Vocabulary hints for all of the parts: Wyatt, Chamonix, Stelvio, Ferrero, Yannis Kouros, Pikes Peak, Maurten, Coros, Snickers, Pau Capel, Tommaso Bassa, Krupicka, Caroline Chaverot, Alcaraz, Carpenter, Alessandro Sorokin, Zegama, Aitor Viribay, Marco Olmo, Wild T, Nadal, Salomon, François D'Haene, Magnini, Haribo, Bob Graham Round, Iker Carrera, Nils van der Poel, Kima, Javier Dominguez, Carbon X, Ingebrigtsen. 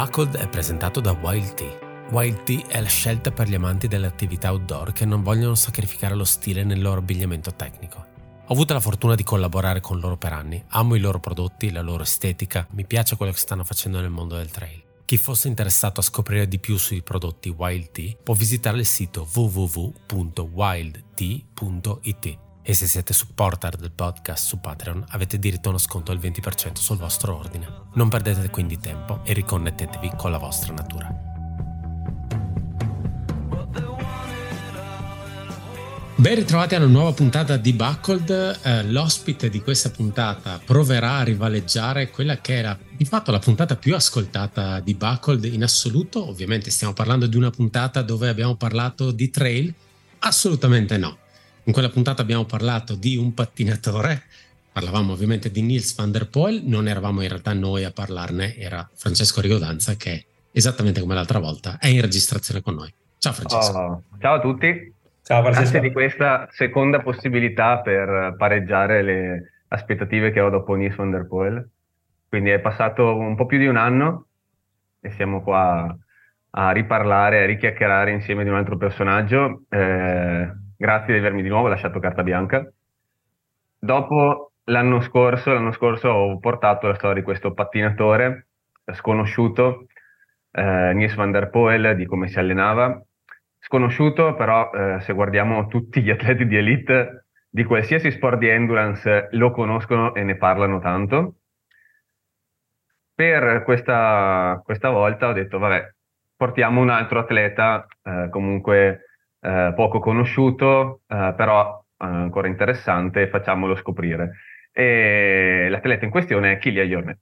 Unbuckled è presentato da Wild T. Wild T è la scelta per gli amanti delle attività outdoor che non vogliono sacrificare lo stile nel loro abbigliamento tecnico. Ho avuto la fortuna di collaborare con loro per anni, amo i loro prodotti, la loro estetica, mi piace quello che stanno facendo nel mondo del trail. Chi fosse interessato a scoprire di più sui prodotti Wild T può visitare il sito www.wildt.it e se siete supporter del podcast su Patreon avete diritto a uno sconto del 20% sul vostro ordine. Non perdete quindi tempo e riconnettetevi con la vostra natura. Ben ritrovati a una nuova puntata di Buckled. L'ospite di questa puntata proverà a rivaleggiare quella che era di fatto la puntata più ascoltata di Buckled in assoluto. Ovviamente stiamo parlando di una puntata dove abbiamo parlato di trail? Assolutamente no. In quella puntata abbiamo parlato di un pattinatore, parlavamo ovviamente di Nils van der Poel, non eravamo in realtà noi a parlarne, era Francesco Rigodanza che esattamente come l'altra volta è in registrazione con noi. Ciao Francesco. Ciao a tutti. Ciao, grazie di questa seconda possibilità per pareggiare le aspettative che ho dopo Nils van der Poel. Quindi è passato un po' più di un anno e siamo qua a riparlare, a richiacchierare insieme di un altro personaggio. Grazie di avermi di nuovo lasciato carta bianca. Dopo l'anno scorso ho portato la storia di questo pattinatore sconosciuto, Nils van der Poel, di come si allenava. Sconosciuto, però se guardiamo tutti gli atleti di elite di qualsiasi sport di endurance lo conoscono e ne parlano tanto. Per questa volta ho detto vabbè, portiamo un altro atleta comunque poco conosciuto, però ancora interessante, facciamolo scoprire. E l'atleta in questione è Kilian Jornet.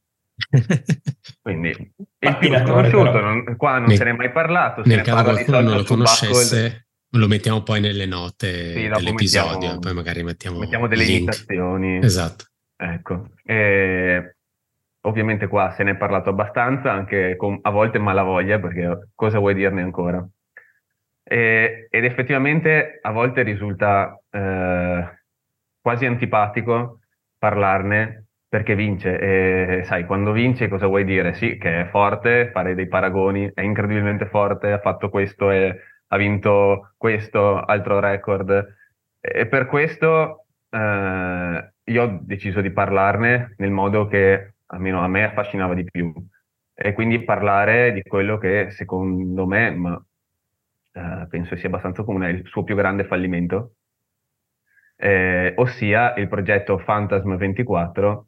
Quindi il più sconosciuto, qua non se ne è mai parlato. Se nel caso qualcuno non lo conoscesse, lo mettiamo poi nelle note dell'episodio. Poi magari mettiamo delle indicazioni. Esatto. Ecco. E, ovviamente qua se ne è parlato abbastanza, anche con, a volte malavoglia, perché cosa vuoi dirne ancora? Ed effettivamente a volte risulta quasi antipatico parlarne. Perché vince e sai, quando vince cosa vuoi dire? Sì, che è forte, fare dei paragoni, è incredibilmente forte, ha fatto questo e ha vinto questo, altro record. E per questo io ho deciso di parlarne nel modo che almeno a me affascinava di più. E quindi parlare di quello che secondo me, penso sia abbastanza comune, è il suo più grande fallimento, ossia il progetto Phantasm 24,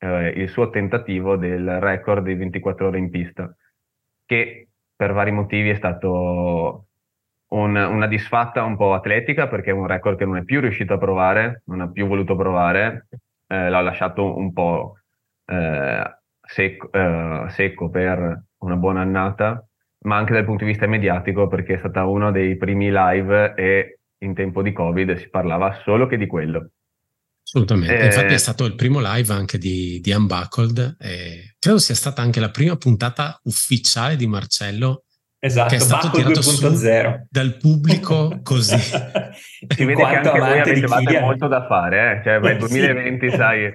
il suo tentativo del record di 24 ore in pista, che per vari motivi è stato una disfatta un po' atletica, perché è un record che non è più riuscito a provare, non ha più voluto provare, l'ha lasciato un po' secco per una buona annata, ma anche dal punto di vista mediatico, perché è stata uno dei primi live e in tempo di Covid si parlava solo che di quello. Assolutamente, infatti è stato il primo live anche di Unbuckled e credo sia stata anche la prima puntata ufficiale di Marcello. Esatto, che è stato tirato su dal pubblico così. Si vede che anche voi avete molto da fare, cioè nel 2020 sai,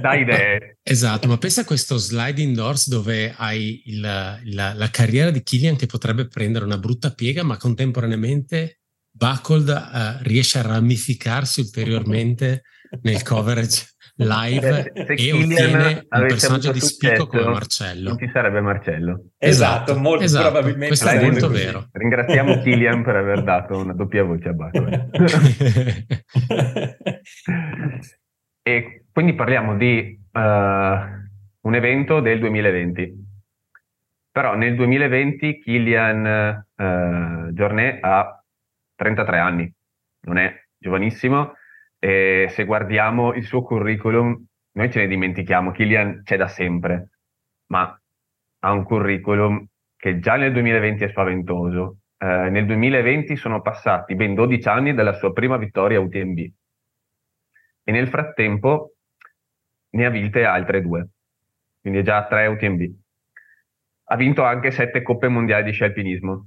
dai idee. Esatto, ma pensa a questo slide indoors dove hai la carriera di Kilian che potrebbe prendere una brutta piega, ma contemporaneamente Buckled riesce a ramificarsi ulteriormente nel coverage live e ottiene un personaggio di spicco come Marcello. Non ci sarebbe Marcello. Esatto, molto probabilmente. Questo è molto vero. Ringraziamo Kilian per aver dato una doppia voce a Buckled. E quindi parliamo di un evento del 2020. Però nel 2020 Kilian Jornet ha 33 anni, non è giovanissimo, e se guardiamo il suo curriculum noi ce ne dimentichiamo, Kilian c'è da sempre, ma ha un curriculum che già nel 2020 è spaventoso. Nel 2020 sono passati ben 12 anni dalla sua prima vittoria a UTMB e nel frattempo ne ha vinte altre 2, quindi è già 3 UTMB. Ha vinto anche 7 coppe mondiali di sci alpinismo.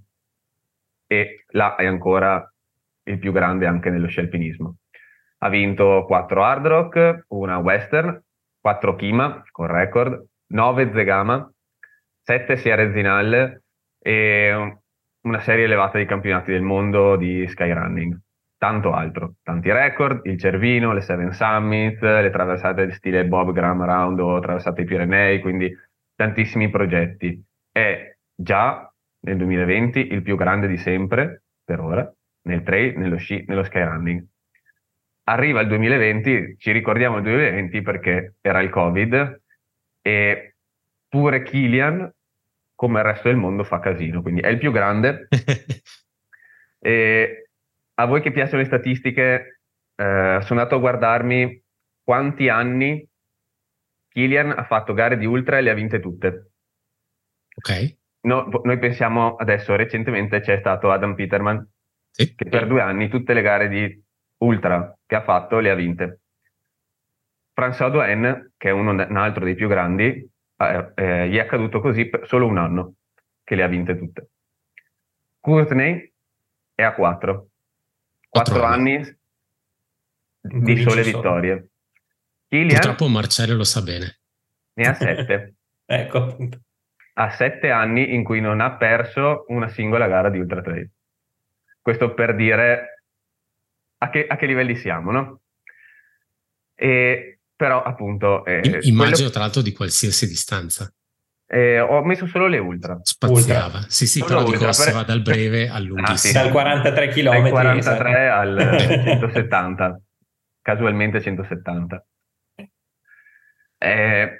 E là è ancora il più grande anche nello sci alpinismo. Ha vinto 4 Hard Rock, una Western, 4 Kima con record, 9 Zegama, 7 Sierra Zinal e una serie elevata di campionati del mondo di skyrunning. Tanto altro, tanti record, il Cervino, le Seven Summits, le traversate di stile Bob Graham Round o traversate ai Pirenei, quindi tantissimi progetti. È già nel 2020 il più grande di sempre, per ora, nel trail, nello sci, nello skyrunning. Arriva il 2020, ci ricordiamo il 2020 perché era il Covid e pure Kilian, come il resto del mondo, fa casino, quindi è il più grande. E a voi che piacciono le statistiche, sono andato a guardarmi quanti anni Kilian ha fatto gare di ultra e le ha vinte tutte. Ok. No, noi pensiamo adesso, recentemente c'è stato Adam Peterman, sì, che per 2 anni tutte le gare di ultra che ha fatto le ha vinte. François D'Haene, che è un altro dei più grandi, gli è accaduto così per solo 1 anno, che le ha vinte tutte. Courtney è a 4. 4 anni di sole vittorie. Kilian, purtroppo Marcello lo sa bene. Ne ha 7. Ecco, appunto. Ha 7 anni in cui non ha perso una singola gara di ultra trail. Questo per dire a che livelli siamo, no? E però appunto... immagino quello... tra l'altro di qualsiasi distanza. Ho messo solo le ultra. Spaziava, ultra. Sì, solo però ultra, dico, va dal breve al lunghissimo. Dal 43 km. Dal 43 al 170, casualmente 170. E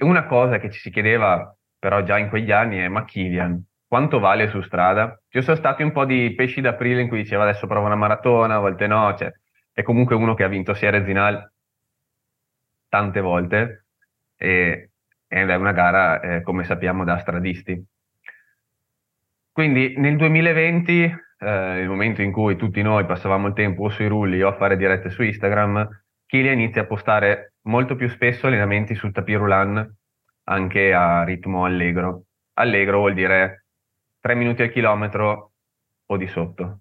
una cosa che ci si chiedeva però già in quegli anni è: ma Kilian, quanto vale su strada? Ci sono stati un po' di pesci d'aprile in cui diceva adesso prova una maratona, a volte no, cioè, è comunque uno che ha vinto Sierra Zinal tante volte ed è una gara, come sappiamo, da stradisti. Quindi nel 2020, il momento in cui tutti noi passavamo il tempo o sui rulli o a fare dirette su Instagram, Kilian inizia a postare molto più spesso allenamenti sul tapis roulant, anche a ritmo allegro. Allegro vuol dire 3 minuti al chilometro o di sotto.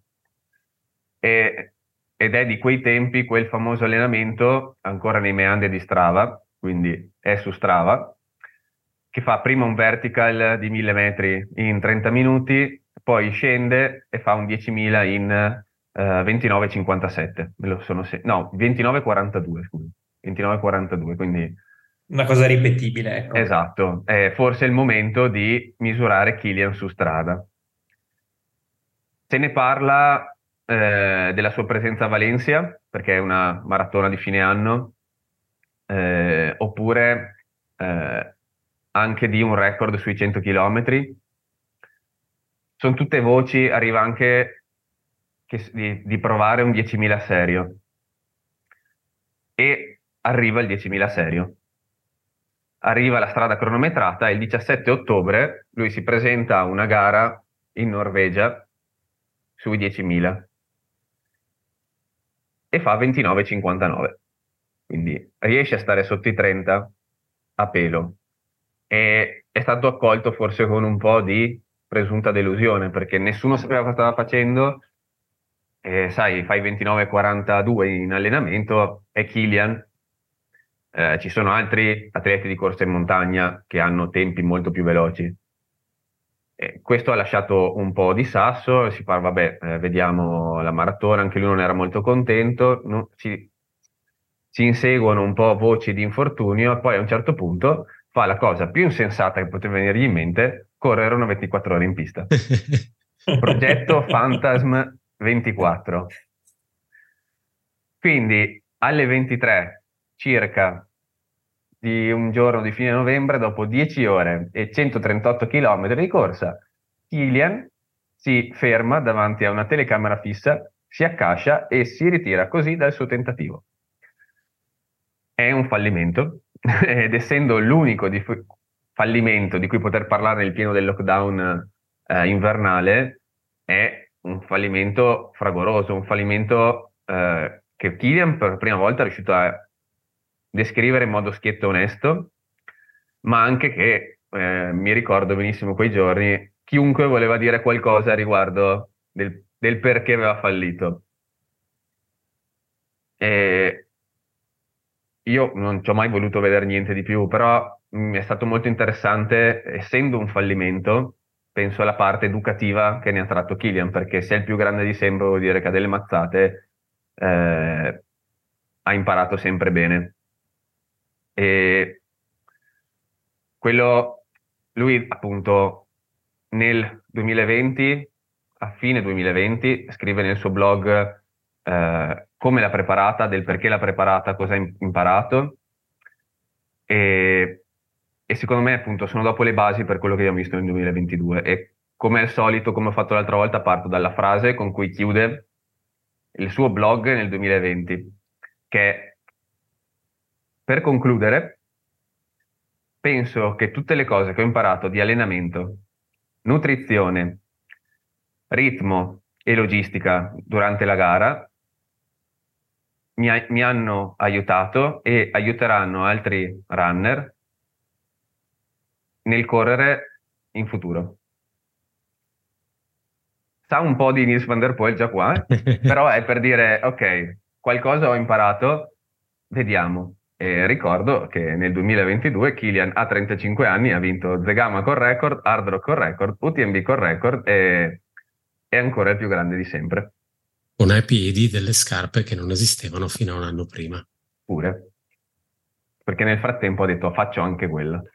Ed è di quei tempi quel famoso allenamento, ancora nei meandri di Strava, quindi è su Strava, che fa prima un vertical di 1000 metri in 30 minuti, poi scende e fa un 10.000 in 29,57. Me lo sono no, 29,42, scusi. 29,42, quindi... una cosa ripetibile, ecco. Esatto, è forse il momento di misurare Kilian su strada. Se ne parla della sua presenza a Valencia, perché è una maratona di fine anno, oppure anche di un record sui 100 km. Sono tutte voci, arriva anche di provare un 10.000 serio. E arriva il 10.000 serio. Arriva la strada cronometrata e il 17 ottobre lui si presenta a una gara in Norvegia sui 10.000 e fa 29,59, quindi riesce a stare sotto i 30 a pelo. E è stato accolto forse con un po' di presunta delusione, perché nessuno sapeva cosa stava facendo. Sai, fai 29,42 in allenamento, è Kilian. Ci sono altri atleti di corsa in montagna che hanno tempi molto più veloci. Questo ha lasciato un po' di sasso. Si parla, vabbè, vediamo la maratona, anche lui non era molto contento, no, ci inseguono un po' voci di infortunio e poi a un certo punto fa la cosa più insensata che poteva venirgli in mente: correre una 24 ore in pista. Progetto Phantasm 24. Quindi alle 23 circa di un giorno di fine novembre, dopo 10 ore e 138 km di corsa, Kilian si ferma davanti a una telecamera fissa, si accascia e si ritira così dal suo tentativo. È un fallimento, ed essendo l'unico fallimento di cui poter parlare nel pieno del lockdown invernale, è un fallimento fragoroso, un fallimento che Kilian per prima volta è riuscito a descrivere in modo schietto e onesto, ma anche che mi ricordo benissimo quei giorni, chiunque voleva dire qualcosa riguardo del perché aveva fallito. io non ci ho mai voluto vedere niente di più, però è stato molto interessante, essendo un fallimento, penso alla parte educativa che ne ha tratto Kilian, perché se è il più grande di sempre vuol dire che ha delle mazzate, ha imparato sempre bene. E quello, lui appunto nel 2020, a fine 2020, scrive nel suo blog come l'ha preparata, del perché l'ha preparata, cosa ha imparato, e secondo me appunto sono dopo le basi per quello che abbiamo visto nel 2022. E come al solito, come ho fatto l'altra volta, parto dalla frase con cui chiude il suo blog nel 2020, che è: per concludere, penso che tutte le cose che ho imparato di allenamento, nutrizione, ritmo e logistica durante la gara mi hanno aiutato e aiuteranno altri runner nel correre in futuro. Sa un po' di Nils van der Poel già qua, però è per dire, ok, qualcosa ho imparato, vediamo. E ricordo che nel 2022 Kilian a 35 anni ha vinto Zegama con record, Hard Rock con record, UTMB con record e è ancora il più grande di sempre. Con ai piedi delle scarpe che non esistevano fino a un anno prima. Pure. Perché nel frattempo ha detto faccio anche quello.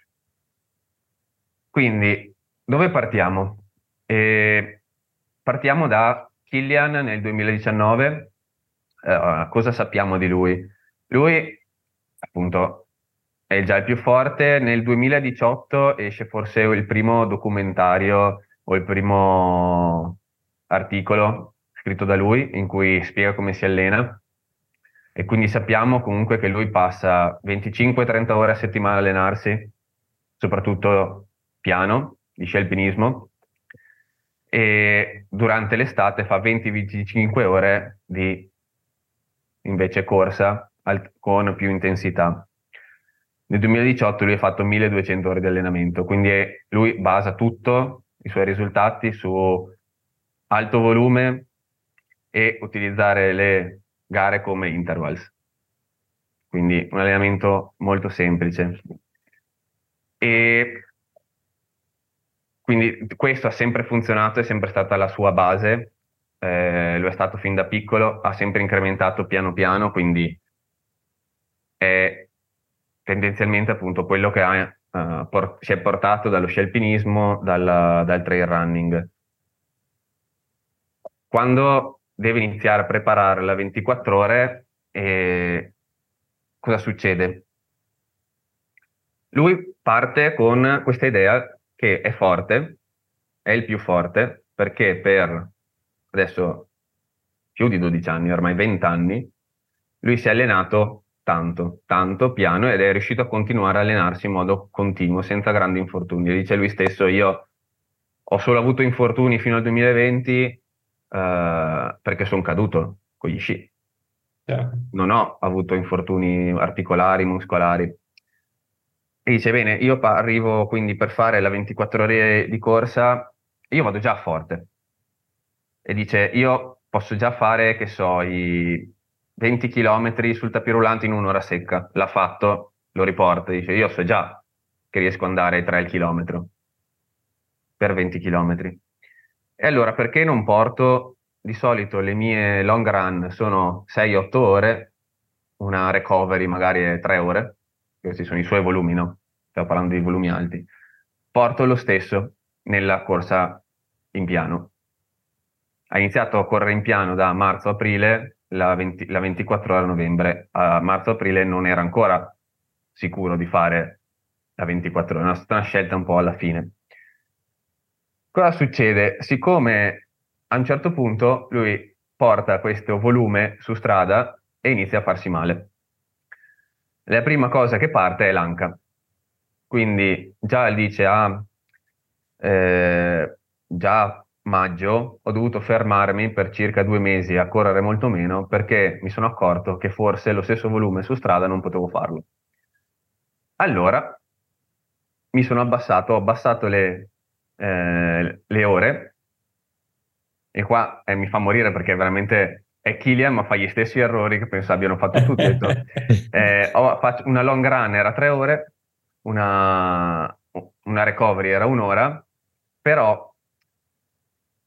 Quindi dove partiamo? Partiamo da Kilian nel 2019. Cosa sappiamo di lui? Lui appunto è già il più forte. Nel 2018 esce forse il primo documentario o il primo articolo scritto da lui in cui spiega come si allena, e quindi sappiamo comunque che lui passa 25-30 ore a settimana a allenarsi, soprattutto piano, di sci alpinismo, e durante l'estate fa 20-25 ore di invece corsa con più intensità. Nel 2018 lui ha fatto 1200 ore di allenamento, quindi lui basa tutto i suoi risultati su alto volume e utilizzare le gare come intervals, quindi un allenamento molto semplice. E quindi questo ha sempre funzionato, è sempre stata la sua base, lo è stato fin da piccolo, ha sempre incrementato piano piano, quindi è tendenzialmente appunto quello che si è portato dallo sci alpinismo, dal trail running. Quando deve iniziare a preparare la 24 ore, cosa succede? Lui parte con questa idea che è forte, è il più forte, perché per adesso più di 12 anni, ormai 20 anni, lui si è allenato tanto piano ed è riuscito a continuare a allenarsi in modo continuo senza grandi infortuni. Dice lui stesso: io ho solo avuto infortuni fino al 2020 perché sono caduto con gli sci, non ho avuto infortuni articolari, muscolari. E dice bene, io arrivo quindi per fare la 24 ore di corsa, io vado già forte, e dice io posso già fare, che so, i 20 km sul tapirulante in un'ora secca, l'ha fatto, lo riporta, dice io so già che riesco ad andare ai 3 km per 20 km. E allora perché non porto, di solito le mie long run sono 6-8 ore, una recovery magari è 3 ore, questi sono i suoi volumi, no? Stiamo parlando di volumi alti, porto lo stesso nella corsa in piano. Ha iniziato a correre in piano da marzo-aprile, la 24 ore a novembre. A marzo-aprile non era ancora sicuro di fare la 24 ore, è stata una scelta un po' alla fine. Cosa succede? Siccome a un certo punto lui porta questo volume su strada e inizia a farsi male. La prima cosa che parte è l'anca, quindi già dice già maggio ho dovuto fermarmi per circa 2 mesi a correre molto meno, perché mi sono accorto che forse lo stesso volume su strada non potevo farlo. Allora mi sono abbassato, ho abbassato le ore, e qua mi fa morire perché veramente è Kilian, ma fa gli stessi errori che penso abbiano fatto tutti. Faccio una long run, era 3 ore, una recovery era 1 ora, però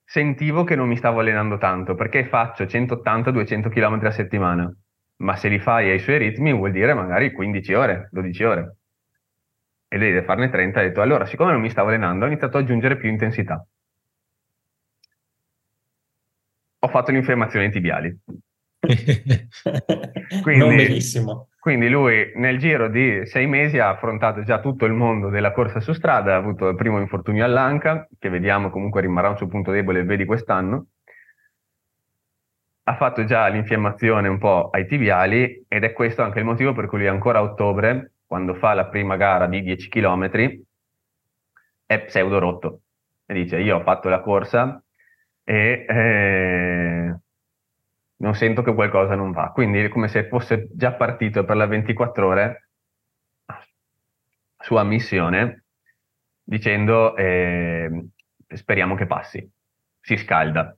sentivo che non mi stavo allenando tanto, perché faccio 180-200 km a settimana, ma se li fai ai suoi ritmi vuol dire magari 15 ore, 12 ore. E lui deve farne 30, ha detto, allora, siccome non mi stavo allenando, ho iniziato ad aggiungere più intensità. Ho fatto l'infiammazione ai tibiali. Quindi lui nel giro di 6 mesi ha affrontato già tutto il mondo della corsa su strada, ha avuto il primo infortunio all'anca, che vediamo comunque rimarrà un suo punto debole, vedi quest'anno, ha fatto già l'infiammazione un po' ai tibiali, ed è questo anche il motivo per cui lui ancora a ottobre, quando fa la prima gara di 10 km, è pseudo rotto. E dice, io ho fatto la corsa e non sento che qualcosa non va. Quindi è come se fosse già partito per la 24 ore sua missione, dicendo speriamo che passi, si scalda.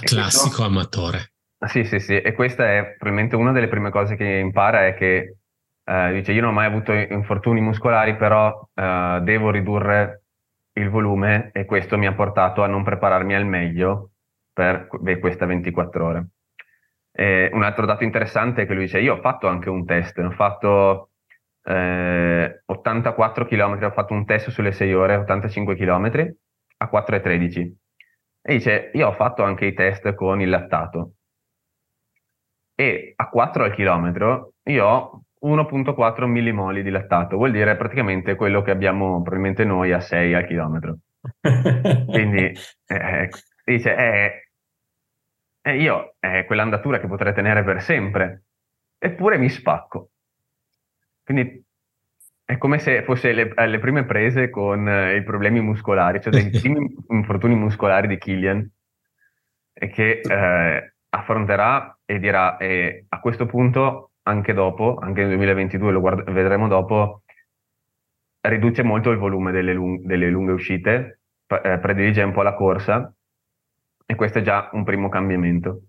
Classico amatore. Sì, e questa è probabilmente una delle prime cose che impara, è che dice, io non ho mai avuto infortuni muscolari, però devo ridurre il volume, e questo mi ha portato a non prepararmi al meglio per questa 24 ore. Un altro dato interessante è che lui dice, io ho fatto anche un test, ho fatto 84 km, ho fatto un test sulle 6 ore, 85 km a 4,13, e dice, io ho fatto anche i test con il lattato, e a 4 al chilometro io ho 1,4 millimoli di lattato, vuol dire praticamente quello che abbiamo probabilmente noi a 6 al chilometro. Quindi dice, io è quell'andatura che potrei tenere per sempre, eppure mi spacco. Quindi è come se fosse le prime prese con i problemi muscolari, cioè dei primi infortuni muscolari di Kilian, e che affronterà e dirà, a questo punto, anche dopo, anche nel 2022, vedremo dopo, riduce molto il volume delle lunghe uscite, predilige un po' la corsa, e questo è già un primo cambiamento.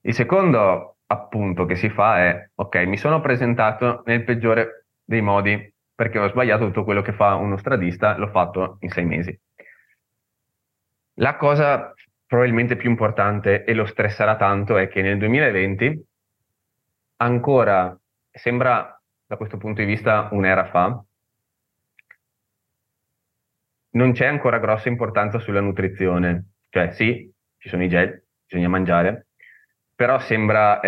Il secondo appunto che si fa è, ok, mi sono presentato nel peggiore dei modi, perché ho sbagliato tutto quello che fa uno stradista, l'ho fatto in 6 mesi. La cosa probabilmente più importante, e lo stresserà tanto, è che nel 2020, ancora sembra da questo punto di vista un'era fa, non c'è ancora grossa importanza sulla nutrizione. Cioè sì, ci sono i gel, bisogna mangiare, però sembra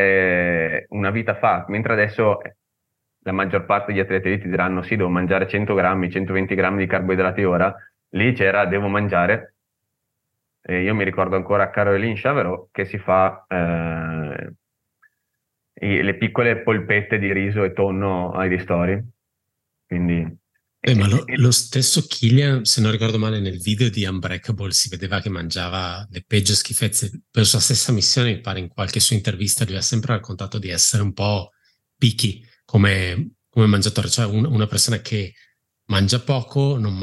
una vita fa, mentre adesso la maggior parte degli atleti ti diranno, sì, devo mangiare 100 grammi, 120 grammi di carboidrati ora, lì c'era, devo mangiare. E io mi ricordo ancora Caroline Chaverot che si fa le piccole polpette di riso e tonno ai ristori. Quindi ma lo stesso Kilian, se non ricordo male, nel video di Unbreakable si vedeva che mangiava le peggio schifezze per la sua stessa missione. Mi pare in qualche sua intervista lui ha sempre raccontato di essere un po' picky come mangiatore, cioè una persona che mangia poco, non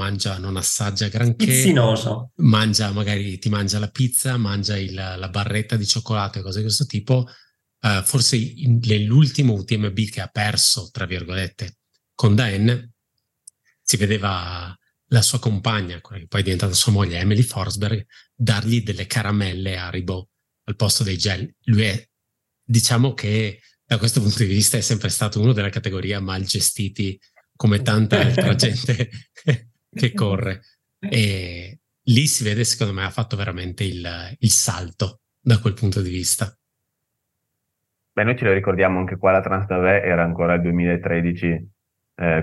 assaggia granché, pizzinoso. Mangia, magari ti mangia la pizza, mangia la barretta di cioccolato e cose di questo tipo. Forse nell'ultimo UTMB che ha perso, tra virgolette, con D'Haene, si vedeva la sua compagna, quella che poi è diventata sua moglie, Emelie Forsberg, dargli delle caramelle Haribo al posto dei gel. Lui è, diciamo che da questo punto di vista, è sempre stato uno della categoria mal gestiti, come tanta altra gente che corre, e lì si vede, secondo me, ha fatto veramente il salto da quel punto di vista. Beh, noi ce lo ricordiamo anche qua, la Transdavè era ancora il 2013,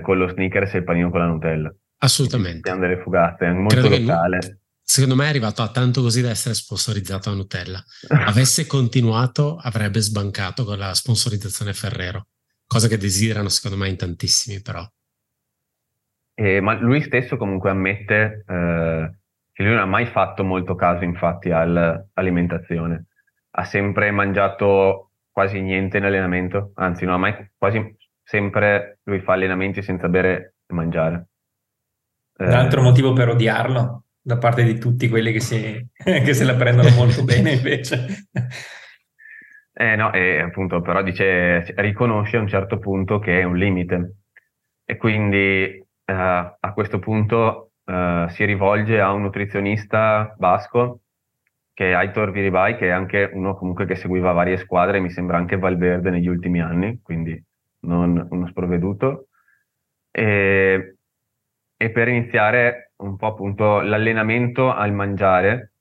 con lo Snickers e il panino con la Nutella. Assolutamente. Siamo delle fugate, molto credo locale. Secondo me è arrivato a tanto così da essere sponsorizzato a Nutella. Avesse continuato, avrebbe sbancato con la sponsorizzazione Ferrero, cosa che desiderano secondo me in tantissimi, però. Ma lui stesso comunque ammette che lui non ha mai fatto molto caso, infatti, all'alimentazione. Ha sempre mangiato quasi niente in allenamento, anzi non ha mai, quasi sempre lui fa allenamenti senza bere e mangiare. Un altro motivo per odiarlo? da parte di tutti quelli che se la prendono molto bene invece. No, e appunto però dice, riconosce a un certo punto che è un limite e quindi a questo punto si rivolge a un nutrizionista basco che è Aitor Viribay, che è anche uno comunque che seguiva varie squadre, mi sembra anche Valverde negli ultimi anni, quindi non uno sprovveduto, e per iniziare un po' appunto l'allenamento al mangiare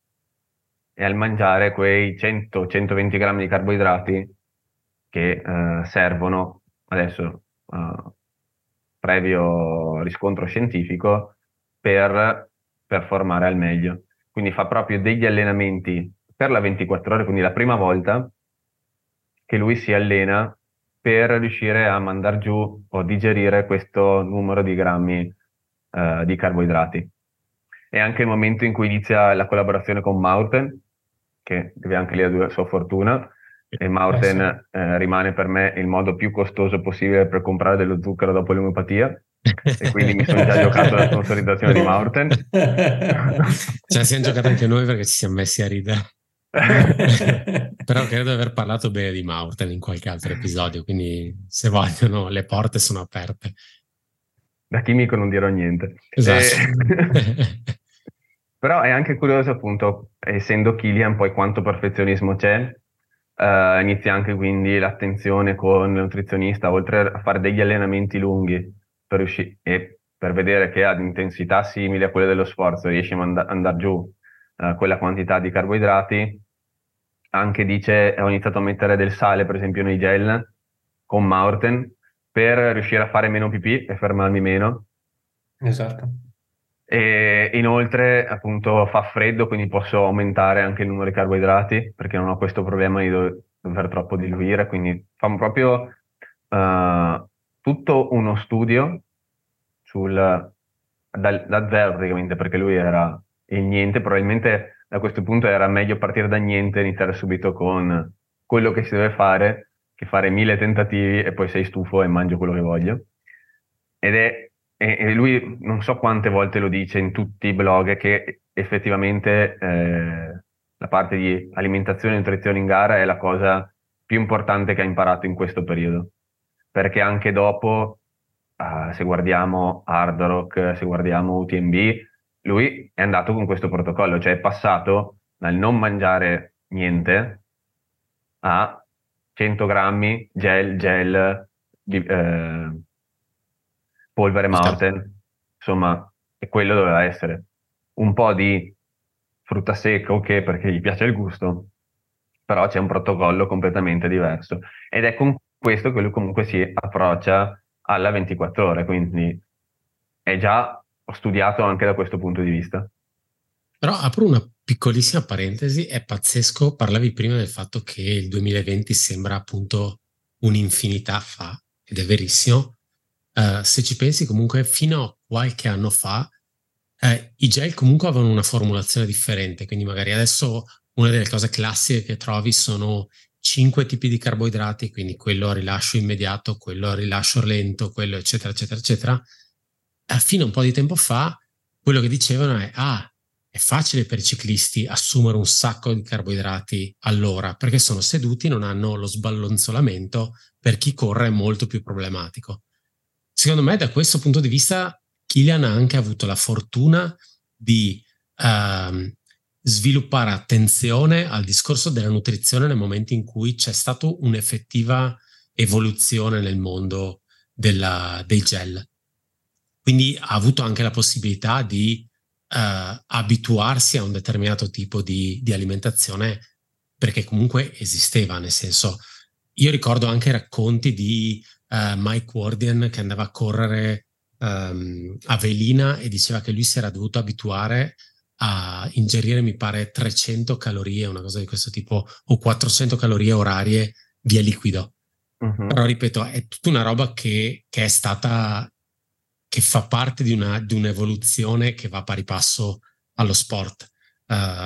e al mangiare quei 100-120 grammi di carboidrati che servono adesso, previo riscontro scientifico, per performare al meglio. Quindi fa proprio degli allenamenti per la 24 ore, quindi la prima volta che lui si allena per riuscire a mandar giù o digerire questo numero di grammi di carboidrati. È anche il momento in cui inizia la collaborazione con Maurten, che deve anche lì la sua fortuna, e Maurten rimane per me il modo più costoso possibile per comprare dello zucchero dopo l'omeopatia, e quindi mi sono già giocato la sponsorizzazione di Maurten. Ce la siamo giocata anche noi perché ci siamo messi a ridere. Però credo di aver parlato bene di Maurten in qualche altro episodio, quindi se vogliono le porte sono aperte. Da chimico non dirò niente. Esatto. Però è anche curioso appunto, essendo Kilian, poi quanto perfezionismo c'è. Inizia anche quindi l'attenzione con il nutrizionista, oltre a fare degli allenamenti lunghi per e per vedere che ad intensità simile a quella dello sforzo riesce a andare giù quella quantità di carboidrati. Anche dice, ho iniziato a mettere del sale per esempio nei gel con Maurten per riuscire a fare meno pipì e fermarmi meno. Esatto. E inoltre appunto fa freddo, quindi posso aumentare anche il numero di carboidrati perché non ho questo problema di dover troppo diluire, quindi fa proprio tutto uno studio da zero praticamente, perché lui era il niente, probabilmente da questo punto era meglio partire da niente e iniziare subito con quello che si deve fare, che fare 1000 tentativi e poi sei stufo e mangio quello che voglio. E lui non so quante volte lo dice in tutti i blog che effettivamente la parte di alimentazione e nutrizione in gara è la cosa più importante che ha imparato in questo periodo, perché anche dopo se guardiamo Hard Rock, se guardiamo UTMB, lui è andato con questo protocollo, cioè è passato dal non mangiare niente a 100 grammi gel di polvere Maurten, insomma, e quello doveva essere un po' di frutta secca, ok, perché gli piace il gusto, però c'è un protocollo completamente diverso ed è con questo che lui comunque si approccia alla 24 ore, quindi è già studiato anche da questo punto di vista. Però apro una piccolissima parentesi, è pazzesco, parlavi prima del fatto che il 2020 sembra appunto un'infinità fa, ed è verissimo. Se ci pensi comunque fino a qualche anno fa i gel comunque avevano una formulazione differente, quindi magari adesso una delle cose classiche che trovi sono 5 tipi di carboidrati, quindi quello a rilascio immediato, quello a rilascio lento, quello eccetera eccetera eccetera. Fino a un po' di tempo fa quello che dicevano è è facile per i ciclisti assumere un sacco di carboidrati all'ora perché sono seduti, non hanno lo sballonzolamento, per chi corre è molto più problematico. Secondo me da questo punto di vista Kilian ha anche avuto la fortuna di sviluppare attenzione al discorso della nutrizione nel momento in cui c'è stata un'effettiva evoluzione nel mondo dei gel. Quindi ha avuto anche la possibilità di abituarsi a un determinato tipo di alimentazione, perché comunque esisteva, nel senso, io ricordo anche racconti di Mike Wardian che andava a correre a Velina e diceva che lui si era dovuto abituare a ingerire, mi pare, 300 calorie, una cosa di questo tipo, o 400 calorie orarie via liquido. Però ripeto, è tutta una roba che è stata, che fa parte di un'evoluzione che va pari passo allo sport.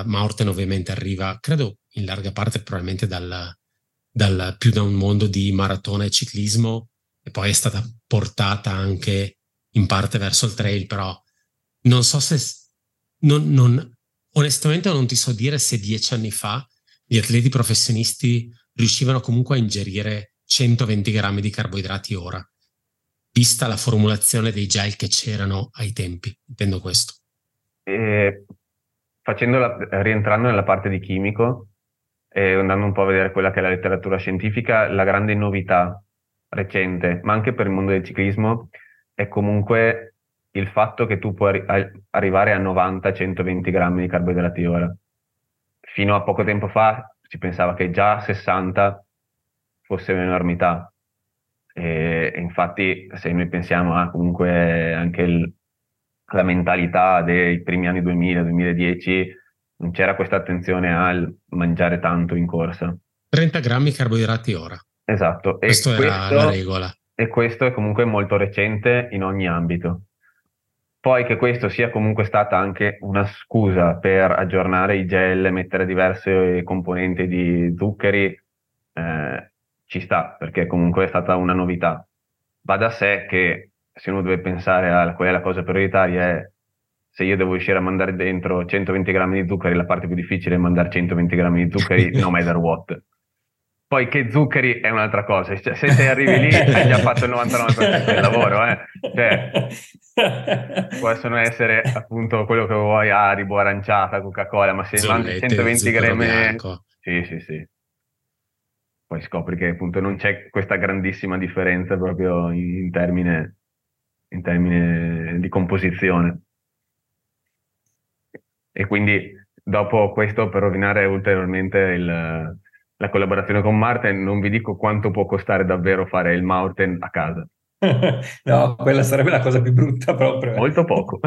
Maurten ovviamente arriva, credo in larga parte probabilmente più da un mondo di maratona e ciclismo, e poi è stata portata anche in parte verso il trail, però non so se Onestamente non ti so dire se 10 anni fa gli atleti professionisti riuscivano comunque a ingerire 120 grammi di carboidrati ora, vista la formulazione dei gel che c'erano ai tempi, intendo questo. Rientrando nella parte di chimico e andando un po' a vedere quella che è la letteratura scientifica, la grande novità recente, ma anche per il mondo del ciclismo, è comunque il fatto che tu puoi arrivare a 90-120 grammi di carboidrati ora. Fino a poco tempo fa si pensava che già 60 fosse un'enormità, e infatti se noi pensiamo a comunque anche la mentalità dei primi anni 2000-2010, non c'era questa attenzione al mangiare tanto in corsa. 30 grammi carboidrati ora. Esatto. Questa era la regola. E questo è comunque molto recente in ogni ambito. Poi che questo sia comunque stata anche una scusa per aggiornare i gel, mettere diverse componenti di zuccheri, ci sta, perché comunque è stata una novità. Va da sé che se uno deve pensare a qual è la cosa prioritaria, è se io devo riuscire a mandare dentro 120 grammi di zuccheri, la parte più difficile è mandare 120 grammi di zuccheri no matter what. Poi che zuccheri è un'altra cosa, cioè, se te arrivi lì hai già fatto il 99% del lavoro, cioè, possono essere appunto quello che vuoi, Haribo, aranciata, Coca-Cola, ma se mandi 120 grammi sì, poi scopri che appunto non c'è questa grandissima differenza proprio in termini di composizione. E quindi dopo questo, per rovinare ulteriormente la collaborazione con Maurten, non vi dico quanto può costare davvero fare il Maurten a casa. No, quella sarebbe la cosa più brutta proprio. Molto poco.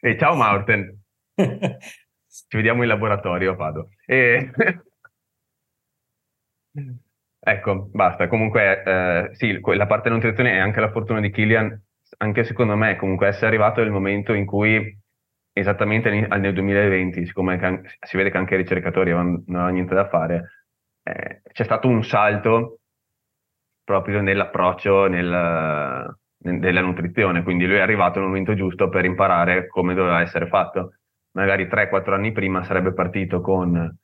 E ciao Maurten, ci vediamo in laboratorio, vado. Ecco, basta. Comunque sì, la parte della nutrizione è anche la fortuna di Kilian, anche secondo me. Comunque è arrivato il momento in cui, esattamente nel 2020, siccome si vede che anche i ricercatori non hanno niente da fare, c'è stato un salto proprio nell'approccio della nutrizione. Quindi lui è arrivato al momento giusto per imparare come doveva essere fatto. Magari 3-4 anni prima sarebbe partito con